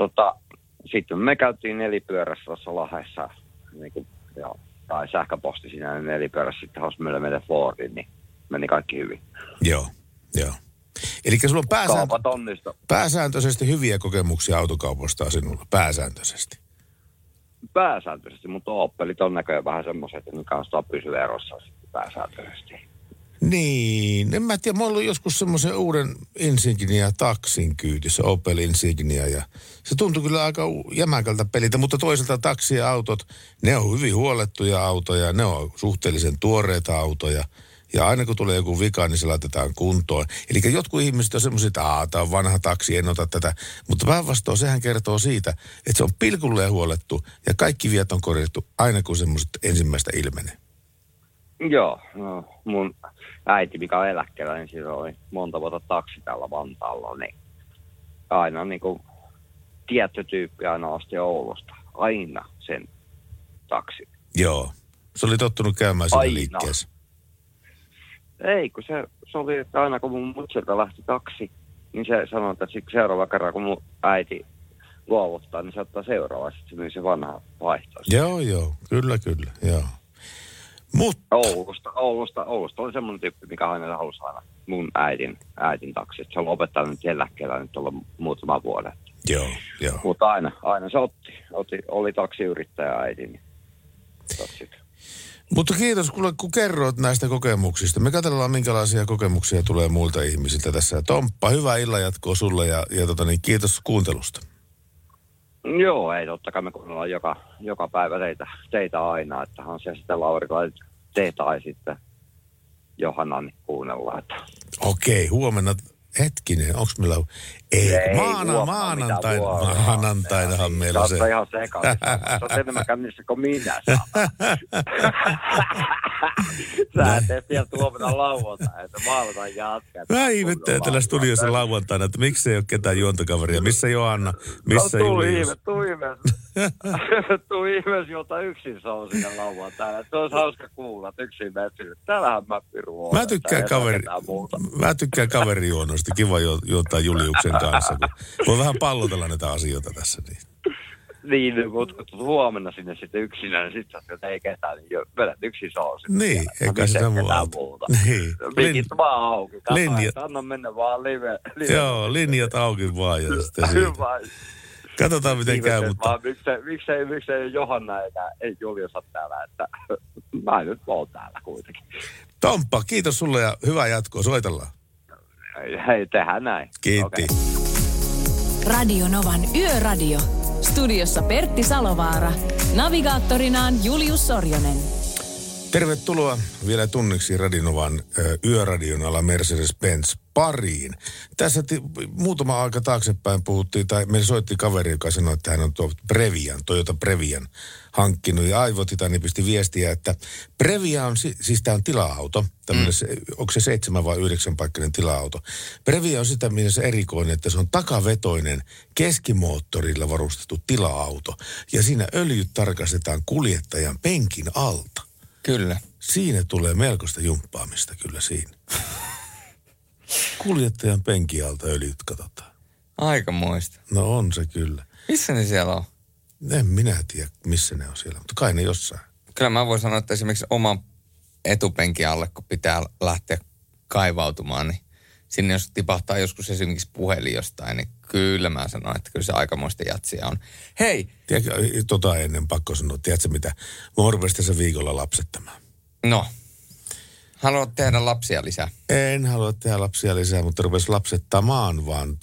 sitten me käytiin nelipyörässä tuossa Lahdessa, niin kuin, joo, tai sähköposti siinä nelipyörässä sitten Hosmyllä meille Fordiin, niin meni kaikki hyvin. Joo, joo. Eli sulla on pääsääntöisesti hyviä kokemuksia autokaupasta sinulla, pääsääntöisesti. Pääsääntöisesti, mutta Oppelit on näköjään vähän semmoiset, että niiden kanssa on pysyä erossa sitten pääsääntöisesti. Niin, en mä tiedä. Mä ollut joskus semmoisen uuden Insignia-taksin kyytissä, Opel Insignia, ja se tuntui kyllä aika jämäkältä peliltä, mutta toisaalta taksi ja autot, ne on hyvin huolettuja autoja, ne on suhteellisen tuoreita autoja, ja aina kun tulee joku vika, niin se laitetaan kuntoon. Eli jotkut ihmiset on semmoisia, että tämä on vanha taksi, en ota tätä, mutta päinvastoin sehän kertoo siitä, että se on pilkulleen huolettu, ja kaikki viat on korjattu aina kun semmoiset ensimmäistä ilmenee. Joo, no mun äiti, mikä on eläkkeellä, niin siinä oli monta vuotta taksi täällä Vantaalla, niin aina niin kuin tietty tyyppi aina asti Oulusta. Aina sen taksi. Joo, se oli tottunut käymään siinä liikkeessä. Ei, kun se oli, että aina kun mun mutsilta lähti taksi, niin se sanoi, että seuraava kerran kun mun äiti luovuttaa, niin se ottaa seuraava, sitten se vanha vaihtoehto. Joo, kyllä, joo. Mutta Oulusta oli semmoinen tyyppi, mikä aina halusi aina mun äidin taksi. Se on opettanut nyt eläkkeellä nyt olla muutama vuoden. Joo. Mutta aina se otti, oli taksiyrittäjä äidin taksit. Mutta kiitos, kun kerroit näistä kokemuksista. Me katsellaan, minkälaisia kokemuksia tulee muilta ihmisiltä tässä. Tomppa, hyvää illan jatkoa sulle ja kiitos kuuntelusta. Joo, ei totta kai me kuunnellaan joka päivä teitä aina, että on se sitten Lauri tai te tai sitten Johanna, niin kuunnellaan. Että. Okei, huomenna, hetkinen, onks meillä... Ei, maanantainahan meillä on se. Sä oot ihan sekaisin, sä oot enemmän kännissä kuin minä. Sä et edes vielä huomenna lauantaina, että maanantain jatketaan. Mä ihmettelen tällä studiossa lauantaina, että miksi ei ole ketään juontokaveria. Missä Johanna, missä Julius? Tuu ihmeessä, jota yksin saa sinne lauantaina. Se olisi hauska kuulla, että yksin metsyy. Täällähän mä piru on. Mä tykkään kaverijuonoista, kiva juontaa Juliuksen kanssa. Voi vähän pallotella näitä asioita tässä. Niin, mutta huomenna sinne sitten yksinään, niin sitten että ei ketään, niin vedät yksin soosin. Niin, eikä sitä muuta. Niin. Mikit vaan auki. Anna mennä vaan live. Joo, linjat auki vaan ja sitten siitä. Katsotaan miten käy, mutta... Miksei Johanna enää, ei Julius ole täällä, että mä nyt oon täällä kuitenkin. Tomppa, kiitos sulle ja hyvää jatkoa, soitellaan. Hei, tehdään näin. Kiitti. Okay. Radio Novan Yöradio. Studiossa Pertti Salovaara. Navigaattorinaan Julius Sorjonen. Tervetuloa vielä tunniksi Radio Novan Yöradion ala Mercedes-Benz pariin. Tässä muutama aika taaksepäin puhuttiin, tai meillä soitti kaveri, joka sanoi, että hän on Toyota Previan hankkinut. Ja Aivotitani pisti viestiä, että Previa on, siis tämä on tila-auto. Onko se 7 vai 9-paikkainen tila-auto? Previa on sitä mielessä erikoinen, että se on takavetoinen keskimoottorilla varustettu tila-auto. Ja siinä öljyt tarkastetaan kuljettajan penkin alta. Kyllä. Siinä tulee melkoista jumppaamista kyllä siinä. Kuljettajan penkin alta öljyt katsotaan. Aikamoista. No on se kyllä. Missä ne siellä on? En minä tiedä, missä ne on siellä, mutta kai ne jossain. Kyllä mä voin sanoa, että esimerkiksi oman etupenkin alle, kun pitää lähteä kaivautumaan, niin sinne jos tipahtaa joskus esimerkiksi puhelin jostain, niin kyllä mä sanoin, että kyllä se aikamoista jatsia on. Hei! Tiedätkö, ennen pakko sanoa, tiedätkö mitä? Mä rupesin tässä viikolla lapsettamaan. No. Haluat tehdä lapsia lisää? En halua tehdä lapsia lisää, mutta rupesin lapsettamaan vaan.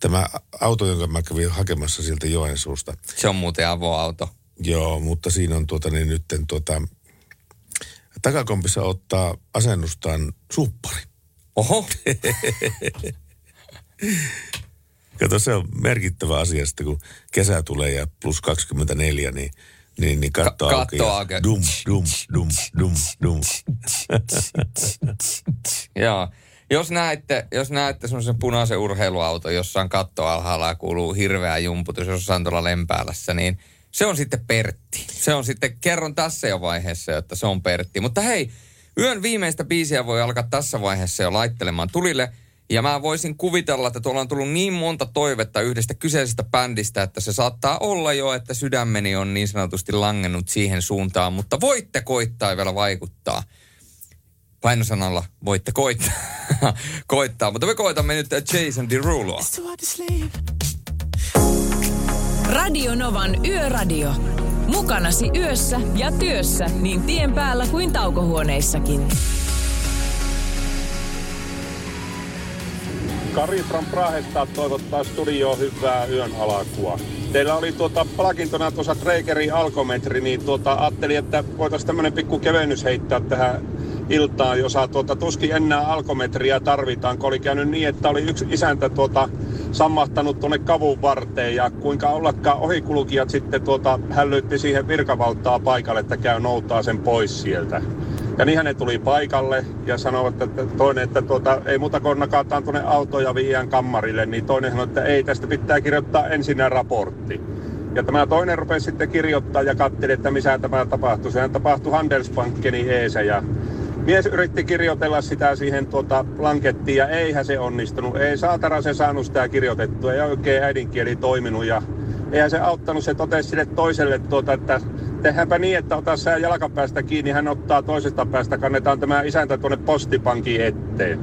Tämä auto, jonka mä kävin hakemassa sieltä Joensuusta. Se on muuten avoauto. Joo, mutta siinä on takakompissa ottaa asennustaan suppari. Oho! Kato, se on merkittävä asia sitten, kun kesä tulee ja plus 24, niin katto auki. Dum, dum, dum, dum, dum. Joo. Jos näette semmoisen punaisen urheiluauton, jossa on katto alhaalla ja kuuluu hirveä jumputus, jos on tuolla Lempäälässä, niin se on sitten Pertti. Se on sitten, kerron tässä jo vaiheessa, että se on Pertti. Mutta hei, yön viimeistä biisiä voi alkaa tässä vaiheessa jo laittelemaan tulille. Ja mä voisin kuvitella, että tuolla on tullut niin monta toivetta yhdestä kyseisestä bändistä, että se saattaa olla jo, että sydämeni on niin sanotusti langennut siihen suuntaan. Mutta voitte koittaa ja vielä vaikuttaa. Painosanalla voitte koittaa. Mutta me koitamme nyt Jason Deruloa. Radio Novan Yöradio. Mukanasi yössä ja työssä niin tien päällä kuin taukohuoneissakin. Kari from Prahesta toivottaa studioon hyvää yön alkua. Teillä oli palkintona tuossa Treikerin alkometri, niin ajattelin, että voitaisiin tämmöinen pikku kevennys heittää tähän iltaan, jossa tuskin enää alkometriä tarvitaan, kun oli käynyt niin, että oli yksi isäntä sammahtanut tuonne kavun varteen ja kuinka ollakaan ohikulkijat sitten hälytti siihen virkavaltaa paikalle, että käy noutaa sen pois sieltä. Ja niinhän ne tuli paikalle ja sanoivat, että toinen, että ei muuta kuin nakataan tuonne autoon ja viiään kammarille, niin toinen sanoi, että ei, tästä pitää kirjoittaa ensinnä raportti. Ja tämä toinen rupesi sitten kirjoittaa ja katseli, että missä tämä tapahtui. Sehän tapahtui Handelsbankenin eessä ja mies yritti kirjoitella sitä siihen blankettiin ja eihän se onnistunut. Ei saatana se saanut sitä kirjoitettua, ei oikein äidinkieli toiminut ja eihän se auttanut, se totesi sille toiselle, että tehdäänpä niin, että ota sää jalkapäästä kiinni, hän ottaa toisesta päästä, kannetaan tämä isäntä tuonne postipankin eteen.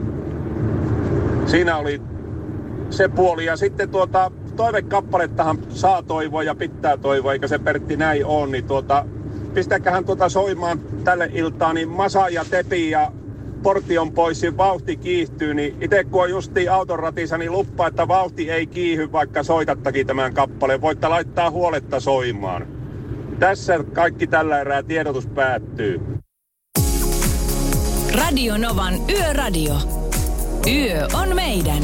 Siinä oli se puoli ja sitten toivekkappalettahan saa toivoa ja pitää toivoa, eikä se Pertti näin ole, niin pistäkähän soimaan tälle iltaan, niin Masa ja Tepi ja Portti on pois, niin vauhti kiihtyy, niin itse kun on justiin autoratissa, niin luppaa, että vauhti ei kiihy, vaikka soitattakin tämän kappaleen. Voitte laittaa huoletta soimaan. Tässä kaikki tällä erää tiedotus päättyy. Radio Novan Yöradio. Yö on meidän.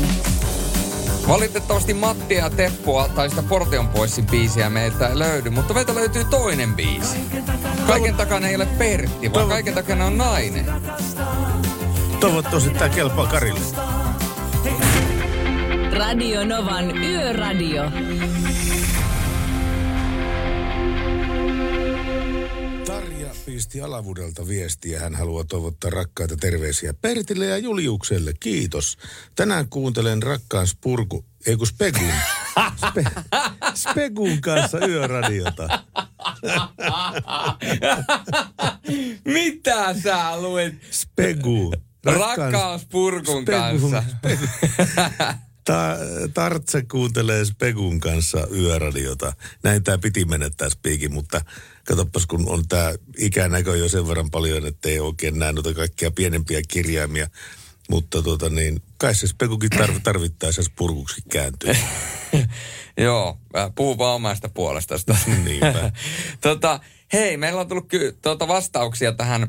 Valitettavasti Mattia ja Teppoa tai sitä Portion Poissin biisiä meiltä ei löydy, mutta meiltä löytyy toinen biisi. Kaiken takana ei ole Pertti, vaan kaiken takana on nainen. Toivottavasti tämä kelpaa Karille. Radio Novan Yöradio. Tarja pisti Alavudelta viestiä. Hän haluaa toivottaa rakkaita terveisiä Pertille ja Juliukselle. Kiitos. Tänään kuuntelen rakkaan Spegun kanssa yöradiota. Mitä sä luet? Spegu. Rakkaus Purkun kanssa. Tartse kuuntelee Spegun kanssa yöradiota. Näin tää piti mennä tää spiikki, mutta katoppas kun on tää ikänäkö jo sen verran paljon, että ei oikein näe noita kaikkia pienempiä kirjaimia. Mutta kai se Spekukin tarvittaessa Purkuksi kääntyy. Joo, puhu vaan omasta puolestasi. Niinpä. Hei, meillä on tullut vastauksia tähän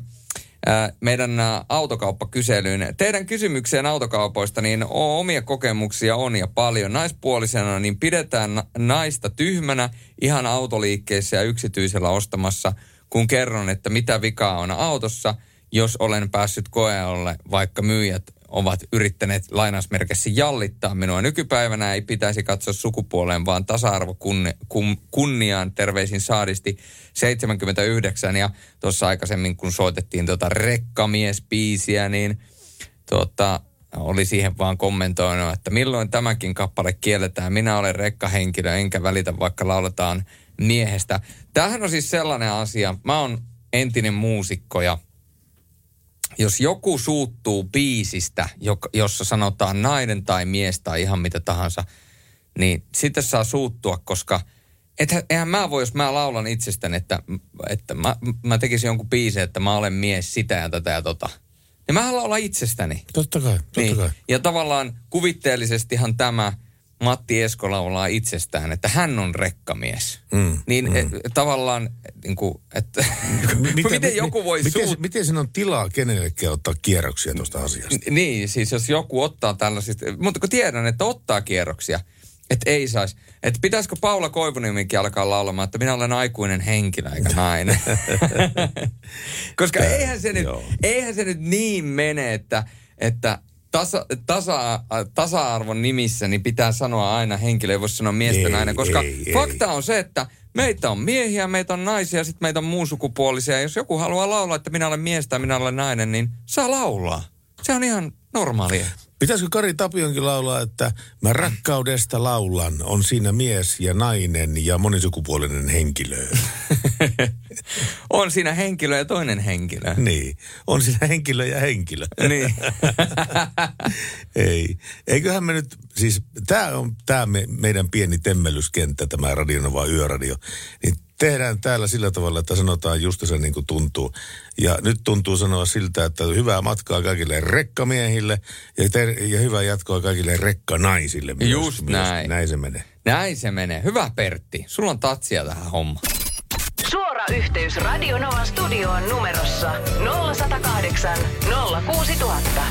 meidän autokauppakyselyyn. Teidän kysymykseen autokaupoista, niin omia kokemuksia on ja paljon. Naispuolisena niin pidetään naista tyhmänä ihan autoliikkeissä ja yksityisellä ostamassa, kun kerron, että mitä vikaa on autossa, jos olen päässyt koeajalle, vaikka myyjät ovat yrittäneet lainausmerkissä jallittaa minua. Nykypäivänä ei pitäisi katsoa sukupuoleen, vaan tasa-arvo kunniaan, terveisin Saadisti 79. Ja tuossa aikaisemmin, kun soitettiin rekkamiespiisiä, niin oli siihen vaan kommentoinut, että milloin tämäkin kappale kielletään. Minä olen rekkahenkilö, enkä välitä, vaikka lauletaan miehestä. Tämähän on siis sellainen asia. Mä oon entinen muusikko ja jos joku suuttuu biisistä, jossa sanotaan nainen tai mies tai ihan mitä tahansa, niin sitä saa suuttua, koska eihän mä voi, jos mä laulan itsestäni, että mä tekisin jonkun biisin, että mä olen mies sitä ja tätä ja tota. Niin mä laulan itsestäni. Totta kai. Ja tavallaan kuvitteellisestihan tämä Matti Esko laulaa itsestään, että hän on rekkamies. Tavallaan, niin kuin, että miten joku voi miten sen on tilaa kenellekään ottaa kierroksia tuosta asiasta? Niin, siis jos joku ottaa tällaisista, mutta kun tiedän, että ottaa kierroksia, että ei saisi. Että pitäisikö Paula Koivuniemikin alkaa laulamaan, että minä olen aikuinen henkilö eikä nainen. Koska eihän se nyt niin mene, että tasa-arvon nimissä niin pitää sanoa aina henkilö, ei voi sanoa miestä nainen, koska fakta on se, että meitä on miehiä, meitä on naisia, sitten meitä on muun sukupuolisia. Jos joku haluaa laulaa, että minä olen mies tai minä olen nainen, niin saa laulaa. Se on ihan normaalia. Pitäisikö Kari Tapionkin laulaa, että mä rakkaudesta laulan, on siinä mies ja nainen ja monisukupuolinen henkilö. On siinä henkilö ja toinen henkilö. Niin, on siinä henkilö ja henkilö. Niin. Ei, eiköhän me nyt, siis tämä on tämä meidän pieni temmelyskenttä, tämä Radionova Yöradio, niin tehdään täällä sillä tavalla, että sanotaan just se niin kuin tuntuu. Ja nyt tuntuu sanoa siltä, että hyvää matkaa kaikille rekkamiehille ja hyvää jatkoa kaikille rekkanaisille. Just näin. Näin se menee. Näin se menee. Hyvä Pertti, sulla on tatsia tähän hommaan. Suora yhteys Radio Novan studioon numerossa 0108 06000.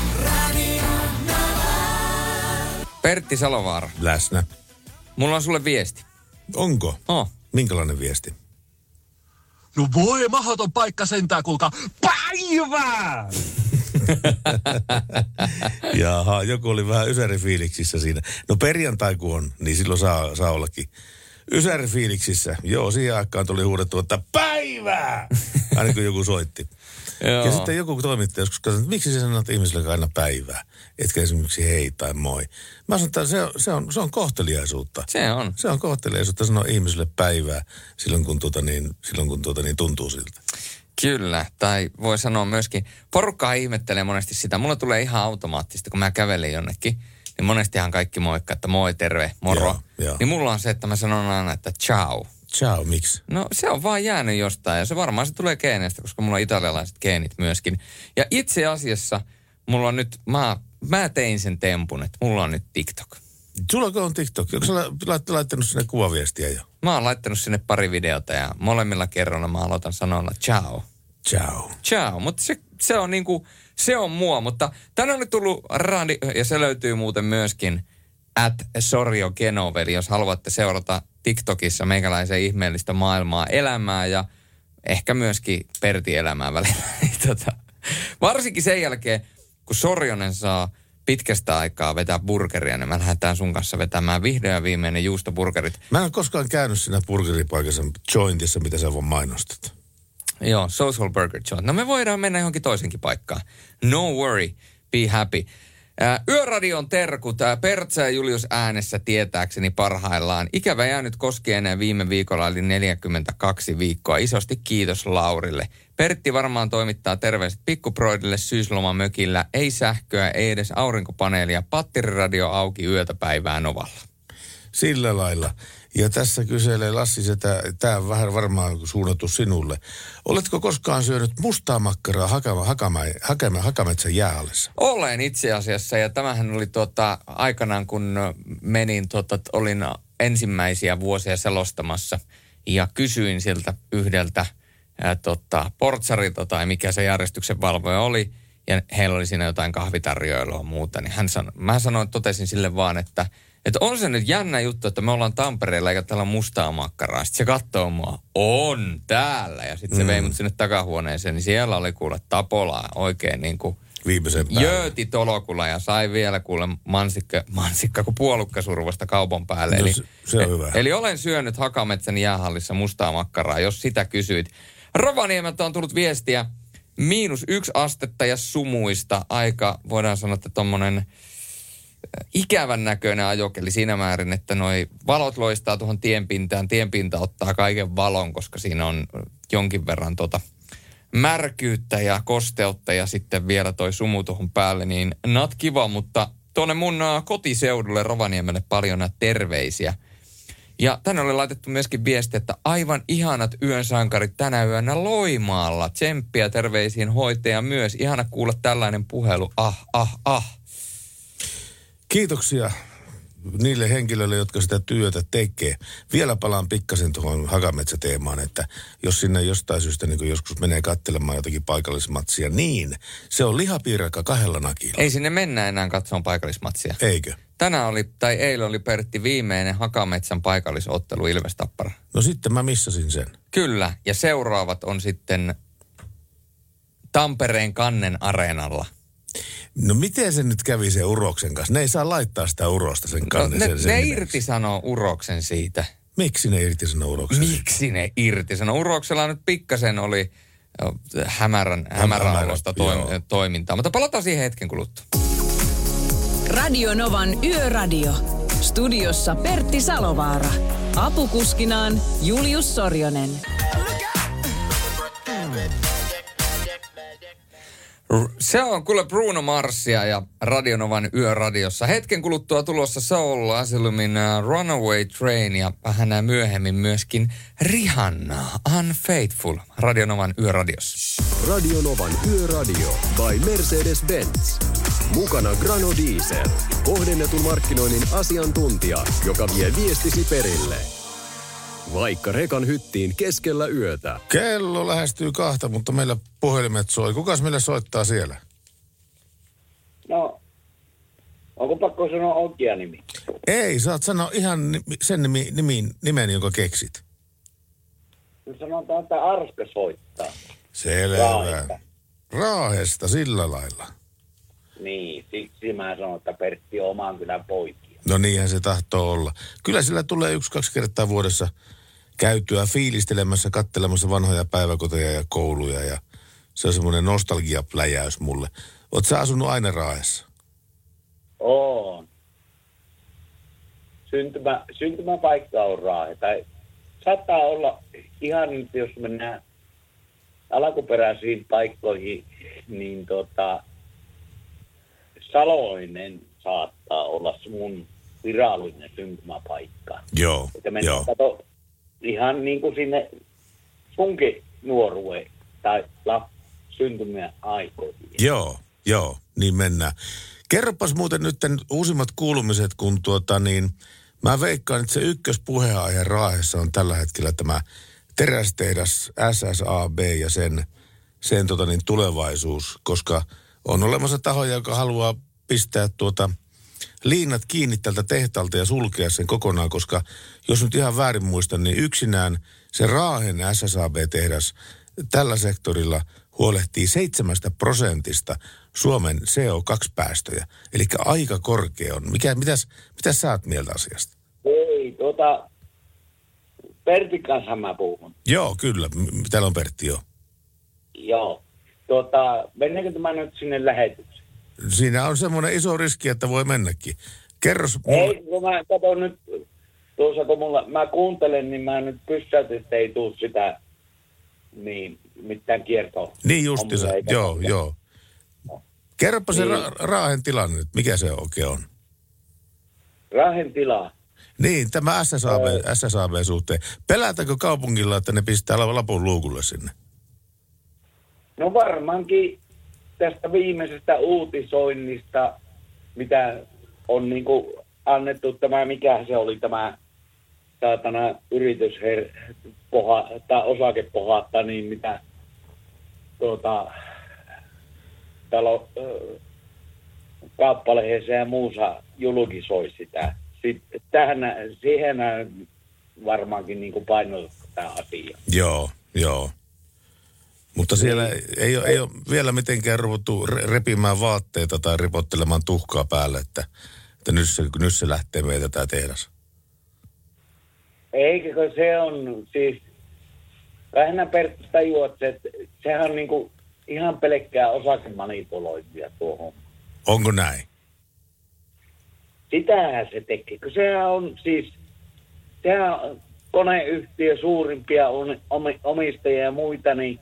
Pertti Salovaara. Läsnä. Mulla on sulle viesti. Onko? Oh. Minkälainen viesti? No voi mahoton paikka sentään, kuulkaa. Päivää! Jaha, joku oli vähän ysärifiiliksissä siinä. No perjantai kun on, niin silloin saa ollakin ysärifiiliksissä. Joo, siihen aikaan tuli huudettu, että päivää! Aina kun joku soitti. Ja sitten joku toimittaja joskus katsoi, että miksi sä sanot ihmisille aina päivää? Etkä esimerkiksi hei tai moi. Mä sanon, että se on kohteliaisuutta. Se on. Se on kohteliaisuutta sanoa ihmisille päivää silloin kun tuntuu siltä. Kyllä, tai voi sanoa myöskin, porukkaa ihmettelee monesti sitä. Mulla tulee ihan automaattisesti, kun mä kävelen jonnekin, niin monestihan kaikki moikka, että moi, terve, moro. Joo. Niin mulla on se, että mä sanon aina, että ciao. Ciao, miksi? No se on vaan jäänyt jostain ja se varmaan se tulee geeneistä, koska mulla on italialaiset geenit myöskin. Ja itse asiassa mulla on nyt, mä tein sen tempun, että mulla on nyt TikTok. Sulla on TikTok? Onko sä laittanut sinne kuvaviestiä jo? Mä oon laittanut sinne pari videota ja molemmilla kerralla mä aloitan sanoilla ciao. Ciao. Ciao, mutta se on niinku, se on mua, mutta tänne on nyt tullut radi, ja se löytyy muuten myöskin @SorjoGenove, eli jos haluatte seurata TikTokissa meikäläisen ihmeellistä maailmaa, elämää ja ehkä myöskin Pertin elämää välillä. Varsinkin sen jälkeen, kun Sorjonen saa pitkästä aikaa vetää burgeria, niin mä lähdetään sun kanssa vetämään vihdoin ja viimeinen juustoburgerit. Mä en ole koskaan käynyt siinä burgeripaikassa jointissa, mitä sä vaan mainostat. Joo, Social Burger Joint. No me voidaan mennä johonkin toisenkin paikkaan. No worry, be happy. Yöradion terkut, Pertsä ja Julius äänessä tietääkseni parhaillaan. Ikävä jäänyt koskee enää viime viikolla, eli 42 viikkoa. Isosti kiitos Laurille. Pertti varmaan toimittaa terveiset pikkuproidille syyslomamökillä. Ei sähköä, ei edes aurinkopaneelia. Pattiriradio auki yötä päivää Novalla. Sillä lailla. Ja tässä kyselee Lassi, tämä on vähän varmaan suunnattu sinulle. Oletko koskaan syönyt mustaa makkaraa Hakametsän jääallessa? Olen itse asiassa, ja tämähän oli aikanaan, kun menin, olin ensimmäisiä vuosia selostamassa, ja kysyin siltä yhdeltä portsarilta, tai mikä se järjestyksen valvoja oli, ja heillä oli siinä jotain kahvitarjoilua muuta, niin totesin sille vaan, että on se nyt jännä juttu, että me ollaan Tampereella eikä täällä mustaa makkaraa. Sitten se katsoo mua, on täällä. Ja sitten se vei mut sinne takahuoneeseen, niin siellä oli kuule tapolaa oikein niin kuin viimeisen päälle. Jööti tolokula ja sai vielä kuule mansikka kuin puolukkasurvosta kaupan päälle. No, eli, se on hyvä. Eli olen syönyt Hakametsän jäähallissa mustaa makkaraa, jos sitä kysyit. Rovaniemeltä on tullut viestiä -1 astetta ja sumuista. Aika voidaan sanoa, että tommonen ikävän näköinen ajokeli siinä määrin, että noi valot loistaa tuohon tienpintaan. Tienpinta ottaa kaiken valon, koska siinä on jonkin verran märkyyttä ja kosteutta ja sitten vielä toi sumu tuohon päälle, niin not kiva, mutta tuonne mun kotiseudulle Rovaniemelle paljon terveisiä. Ja tänne oli laitettu myöskin viesti, että aivan ihanat yön sankarit tänä yönä Loimaalla. Tsemppiä terveisiin hoitaja myös. Ihana kuulla tällainen puhelu. Kiitoksia niille henkilöille, jotka sitä työtä tekee. Vielä palaan pikkasen tuohon Hakametsäteemaan, että jos sinne jostain syystä niin joskus menee katselemaan jotakin paikallismatsia, niin se on lihapiirakka 2 nakilla. Ei sinne mennä enää katsomaan paikallismatsia. Eikö? Tänään oli, tai eilen oli Pertti viimeinen Hakametsän paikallisottelu Ilves-Tappara. No sitten mä missasin sen. Kyllä, ja seuraavat on sitten Tampereen Kannen Areenalla. No miten se nyt kävi sen Uroksen kanssa? Ne ei saa laittaa sitä Urosta sen Kannen. No, ne irtisanoo Uroksen siitä. Miksi ne irtisanoo Uroksen? Miksi ne irtisanoo? Uroksella nyt pikkasen oli hämärän olosta toimintaa. Mutta palataan siihen hetken kuluttua. Radio Novan Yöradio. Studiossa Pertti Salovaara. Apukuskinaan Julius Sorjonen. Se on kuule Bruno Marsia ja Radio Novan Yöradiossa. Hetken kuluttua tulossa Soul Asylumin Runaway Train ja vähän myöhemmin myöskin Rihanna Unfaithful Radio Novan Yöradiossa. Radio Novan Yöradio by Mercedes-Benz. Mukana Grano Diesel, kohdennetun markkinoinnin asiantuntija, joka vie viestisi perille. Vaikka rekan hyttiin keskellä yötä. Kello lähestyy 2, mutta meillä puhelimet soi. Kukas meillä soittaa siellä? No, onko pakko sanoa oikea nimi? Ei, saat sanoa ihan sen nimen, jonka keksit. No sanotaan, että Arska soittaa. Selvä. Raahesta sillä lailla. Niin, siksi mä sanon, että Pertti on oman kylän poikia. No niinhän se tahtoo olla. Kyllä sillä tulee 1-2 kertaa vuodessa käytyä fiilistelemässä, kattelemassa vanhoja päiväkoteja ja kouluja. Ja se on semmoinen nostalgiapläjäys mulle. Oot sä asunut aina Raahessa? Oon. Syntymäpaikka on Raahe. Tai saattaa olla ihan, jos mennään alkuperäisiin paikkoihin, niin Saloinen saattaa olla mun virallinen syntymäpaikka. Joo, joo. Kato, ihan niin kuin sinne sunkin nuoruuteen tai syntymien aikoihin. Joo, niin mennään. Kerropas muuten nyt uusimmat kuulumiset, kun mä veikkaan, että se ykköspuheenaihe Raahessa on tällä hetkellä tämä terästehdas SSAB ja sen tulevaisuus, koska on olemassa tahoja, joka haluaa pistää liinat kiinni tältä tehtaalta ja sulkea sen kokonaan, koska jos nyt ihan väärin muistan, niin yksinään se Raahen SSAB-tehdas tällä sektorilla huolehtii 7% Suomen CO2-päästöjä. Eli aika korkea on. Mitäs sä oot mieltä asiasta? Ei, Pertin kanssa mä puhun. Joo, kyllä. Täällä on Pertti, joo. Joo. Mennäänkö tämä nyt sinne lähetykseen? Siinä on semmoinen iso riski, että voi mennäkin. Kerros mulle. Ei, kun mä katson nyt, tuossa kun mä kuuntelen, niin mä nyt pysäytän, että ei tule sitä niin mitään kiertoa. Niin justiinsa, joo. No. Kerropa niin. Se Raahen tilanne nyt, mikä se oikein on? Raahen tila? Niin, tämä SSAB-suhteen. Pelätäänkö kaupungilla, että ne pistää lapun luukulle sinne? No varmaankin tästä viimeisestä uutisoinnista, mitä on niinku annettu tämä osakepohatta, niin mitä kauppalehdessä ja muussa julkisoi sitä. Sitten siihen varmaankin niinku painotettu tämä asia. Joo. Mutta siellä ei ole vielä mitenkään ruvuttu repimään vaatteita tai ripottelemaan tuhkaa päälle, että nyt se lähtee meitä tämä tehdas. Eikö se on siis, vähän Pertti tajuat, että sehän on niinku ihan pelkkää osakemanipulointia tuohon. Onko näin? Sitähän se tekee, kun sehän on siis, koneyhtiö suurimpia omistajia ja muita, niin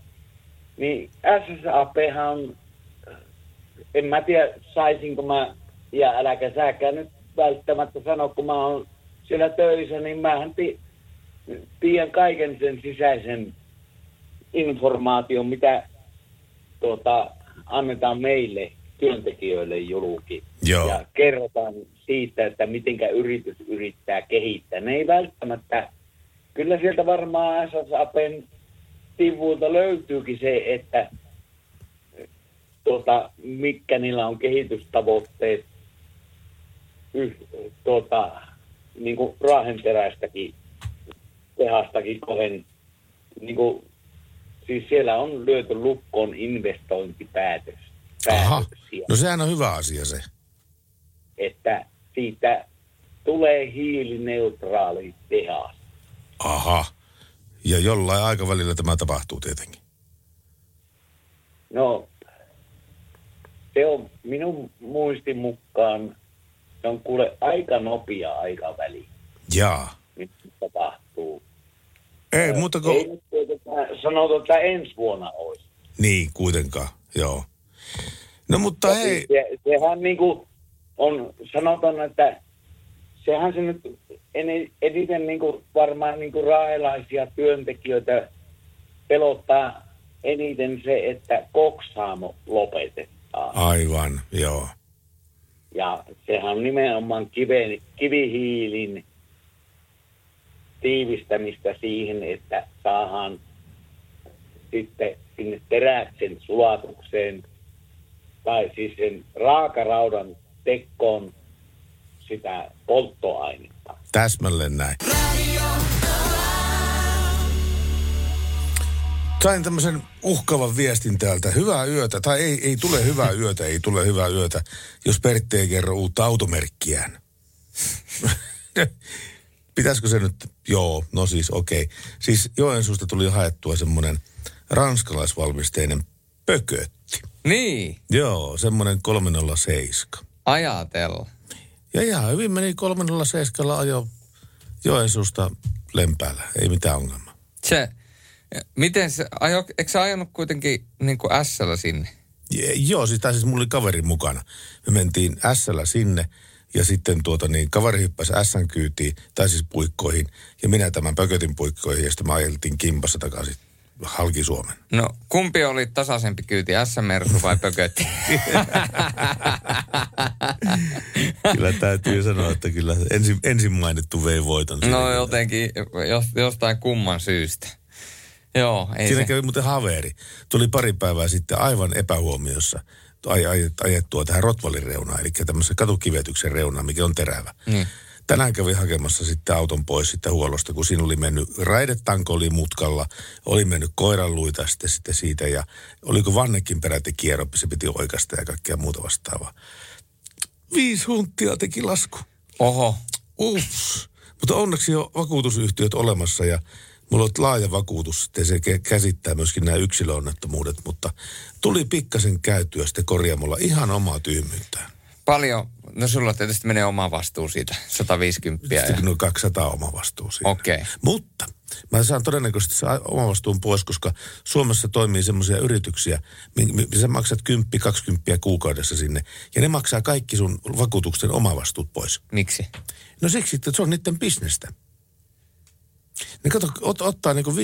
SSABhan on, en mä tiedä saisinko mä, ja äläkä säkään nyt välttämättä sano, kun mä oon siellä töissä, niin mähän tiedän kaiken sen sisäisen informaation, mitä annetaan meille työntekijöille julki. Joo. Ja kerrotaan siitä, että mitenkä yritys yrittää kehittää. Ne ei välttämättä, kyllä sieltä varmaan SSABn sivuilta löytyykin se, että mitkä niillä on kehitystavoitteet niin kuin Raahen tehastakin kohden. Niin kuin, siis siellä on lyöty lukkoon investointipäätöksiä. Aha, no sehän on hyvä asia se. Että siitä tulee hiilineutraali tehas. Aha. Ja jollain aikavälillä tämä tapahtuu tietenkin. No, se on minun muistin mukaan Se on kuule aika nopea aikaväli. Jaa. Nyt tapahtuu. Ei, mutta kun... Ei sanotaan, että ensi vuonna olisi. Niin, kuitenkaan, joo. No mutta ja hei... Sehän niin kuin on, sanotaan, että sehän se nyt eniten niin kuin varmaan niin kuin raelaisia työntekijöitä pelottaa eniten se, että koksaamo lopetetaan. Aivan, joo. Ja sehän on nimenomaan kivihiilin tiivistämistä siihen, että saadaan sitten sinne teräksen sulatukseen tai siis sen raakaraudan tekkoon sitä polttoainetta. Täsmälleen näin. Sain tämmöisen uhkaavan viestin täältä. Hyvää yötä. Tai ei tule hyvää yötä, ei tule hyvää yötä, jos Pertti ei kerro uutta automerkkiään. Pitäisikö se nyt? Joo, no siis okei. Okay. Siis Joensuusta tuli haettua semmoinen ranskalaisvalmisteinen pökötti. Niin? Joo, semmoinen 307. Ajatella. Ja ihan hyvin meni 307 ajo Joensuusta Lempäällä. Ei mitään ongelmaa. Se... Miten se, eikö sä ajanut kuitenkin niin kuin S-llä sinne? Joo, siis mulla oli kaveri mukana. Me mentiin S-llä sinne ja sitten kaveri hyppäsi S-n kyytiin, tai siis puikkoihin. Ja minä tämän pökötin puikkoihin ja sitten me ajeltiin kimpassa takaisin halki Suomen. No, kumpi oli tasaisempi kyyti, S-mersu vai pökötti? Kyllä täytyy sanoa, että kyllä ensin mainittu vei voiton. No jotenkin, jostain kumman syystä. Joo, ei siinä se. Kävi muuten haveri. Tuli pari päivää sitten aivan epähuomiossa ajettua tähän Rotvalin reunaan, eli tämmöisen katukivetyksen reunaan, mikä on terävä. Mm. Tänään kävi hakemassa sitten auton pois sitten huollosta, kun siinä oli mennyt, raidetanko oli mutkalla, oli mennyt koiranluita sitten siitä, ja oliko vannekin peräti kierroppi, se piti oikaista ja kaikkea muuta vastaavaa. 5 huntia teki lasku. Oho. Ups. Mutta onneksi on vakuutusyhtiöt olemassa, ja mulla on laaja vakuutus, että se käsittää myöskin nämä yksilöonnettomuudet, mutta tuli pikkasen käytyä sitten korjaamolla ihan omaa tyhmyyttään. Paljon, no sulla tietysti menee oma vastuu siitä, 150. Ja... No 200 oma vastuu siitä. Okei. Okay. Mutta mä saan todennäköisesti se oma vastuun pois, koska Suomessa toimii semmoisia yrityksiä, sä maksat 10-20 kuukaudessa sinne, ja ne maksaa kaikki sun vakuutuksen omavastuut pois. Miksi? No siksi, että se on niiden bisnestä. Ne ottaa niin kuin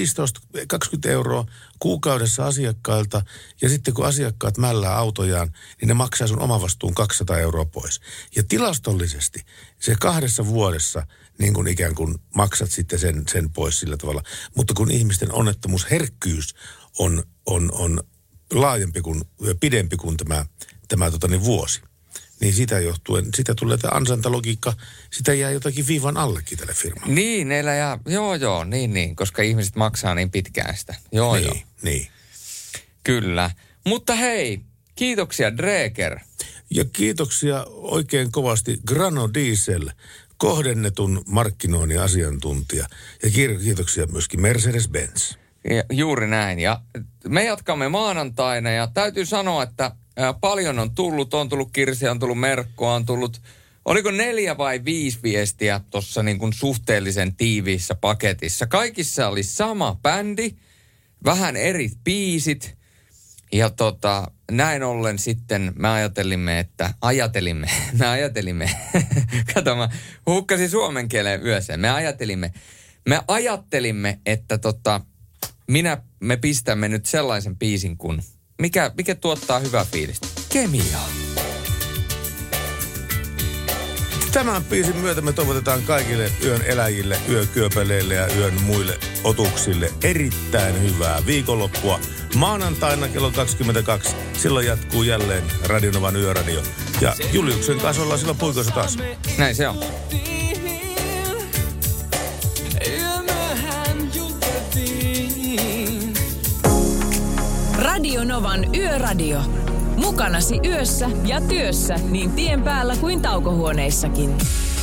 15-20 euroa kuukaudessa asiakkailta, ja sitten kun asiakkaat mällää autojaan, niin ne maksaa sun omavastuun 200 euroa pois. Ja tilastollisesti se 2 vuodessa niin kuin ikään kuin maksat sitten sen pois sillä tavalla. Mutta kun ihmisten onnettomuusherkkyys on laajempi kuin, pidempi kuin tämä vuosi, niin sitä johtuen, sitä tulee tämä ansaintalogiikka, sitä jää jotakin viivan allekin tälle firmalle. Niin, neillä jää, niin, koska ihmiset maksaa niin pitkään sitä. Niin. Kyllä. Mutta hei, kiitoksia Dreger. Ja kiitoksia oikein kovasti Grano Diesel, kohdennetun markkinoinnin asiantuntija. Ja kiitoksia myöskin Mercedes-Benz. Ja, juuri näin. Ja me jatkamme maanantaina ja täytyy sanoa, että paljon on tullut Kirsi, on tullut Merkkoa, on tullut, oliko 4 vai 5 viestiä tuossa niin kuin suhteellisen tiiviissä paketissa. Kaikissa oli sama bändi, vähän eri biisit ja näin ollen sitten me ajatelimme, kato mä hukkasin suomen kieleen yöseen, me ajattelimme, että me pistämme nyt sellaisen biisin kuin Mikä tuottaa hyvää fiilistä? Kemiaa. Tämän biisin myötä me toivotetaan kaikille yön eläjille, yökyöpeleille ja yön muille otuksille erittäin hyvää viikonloppua. Maanantaina kello 22. Silloin jatkuu jälleen Radionovan yöradio. Ja Juliuksen kanssa ollaan silloin puikoissa taas. Näin se on. Radio Novan Yöradio. Mukanasi yössä ja työssä niin tien päällä kuin taukohuoneissakin.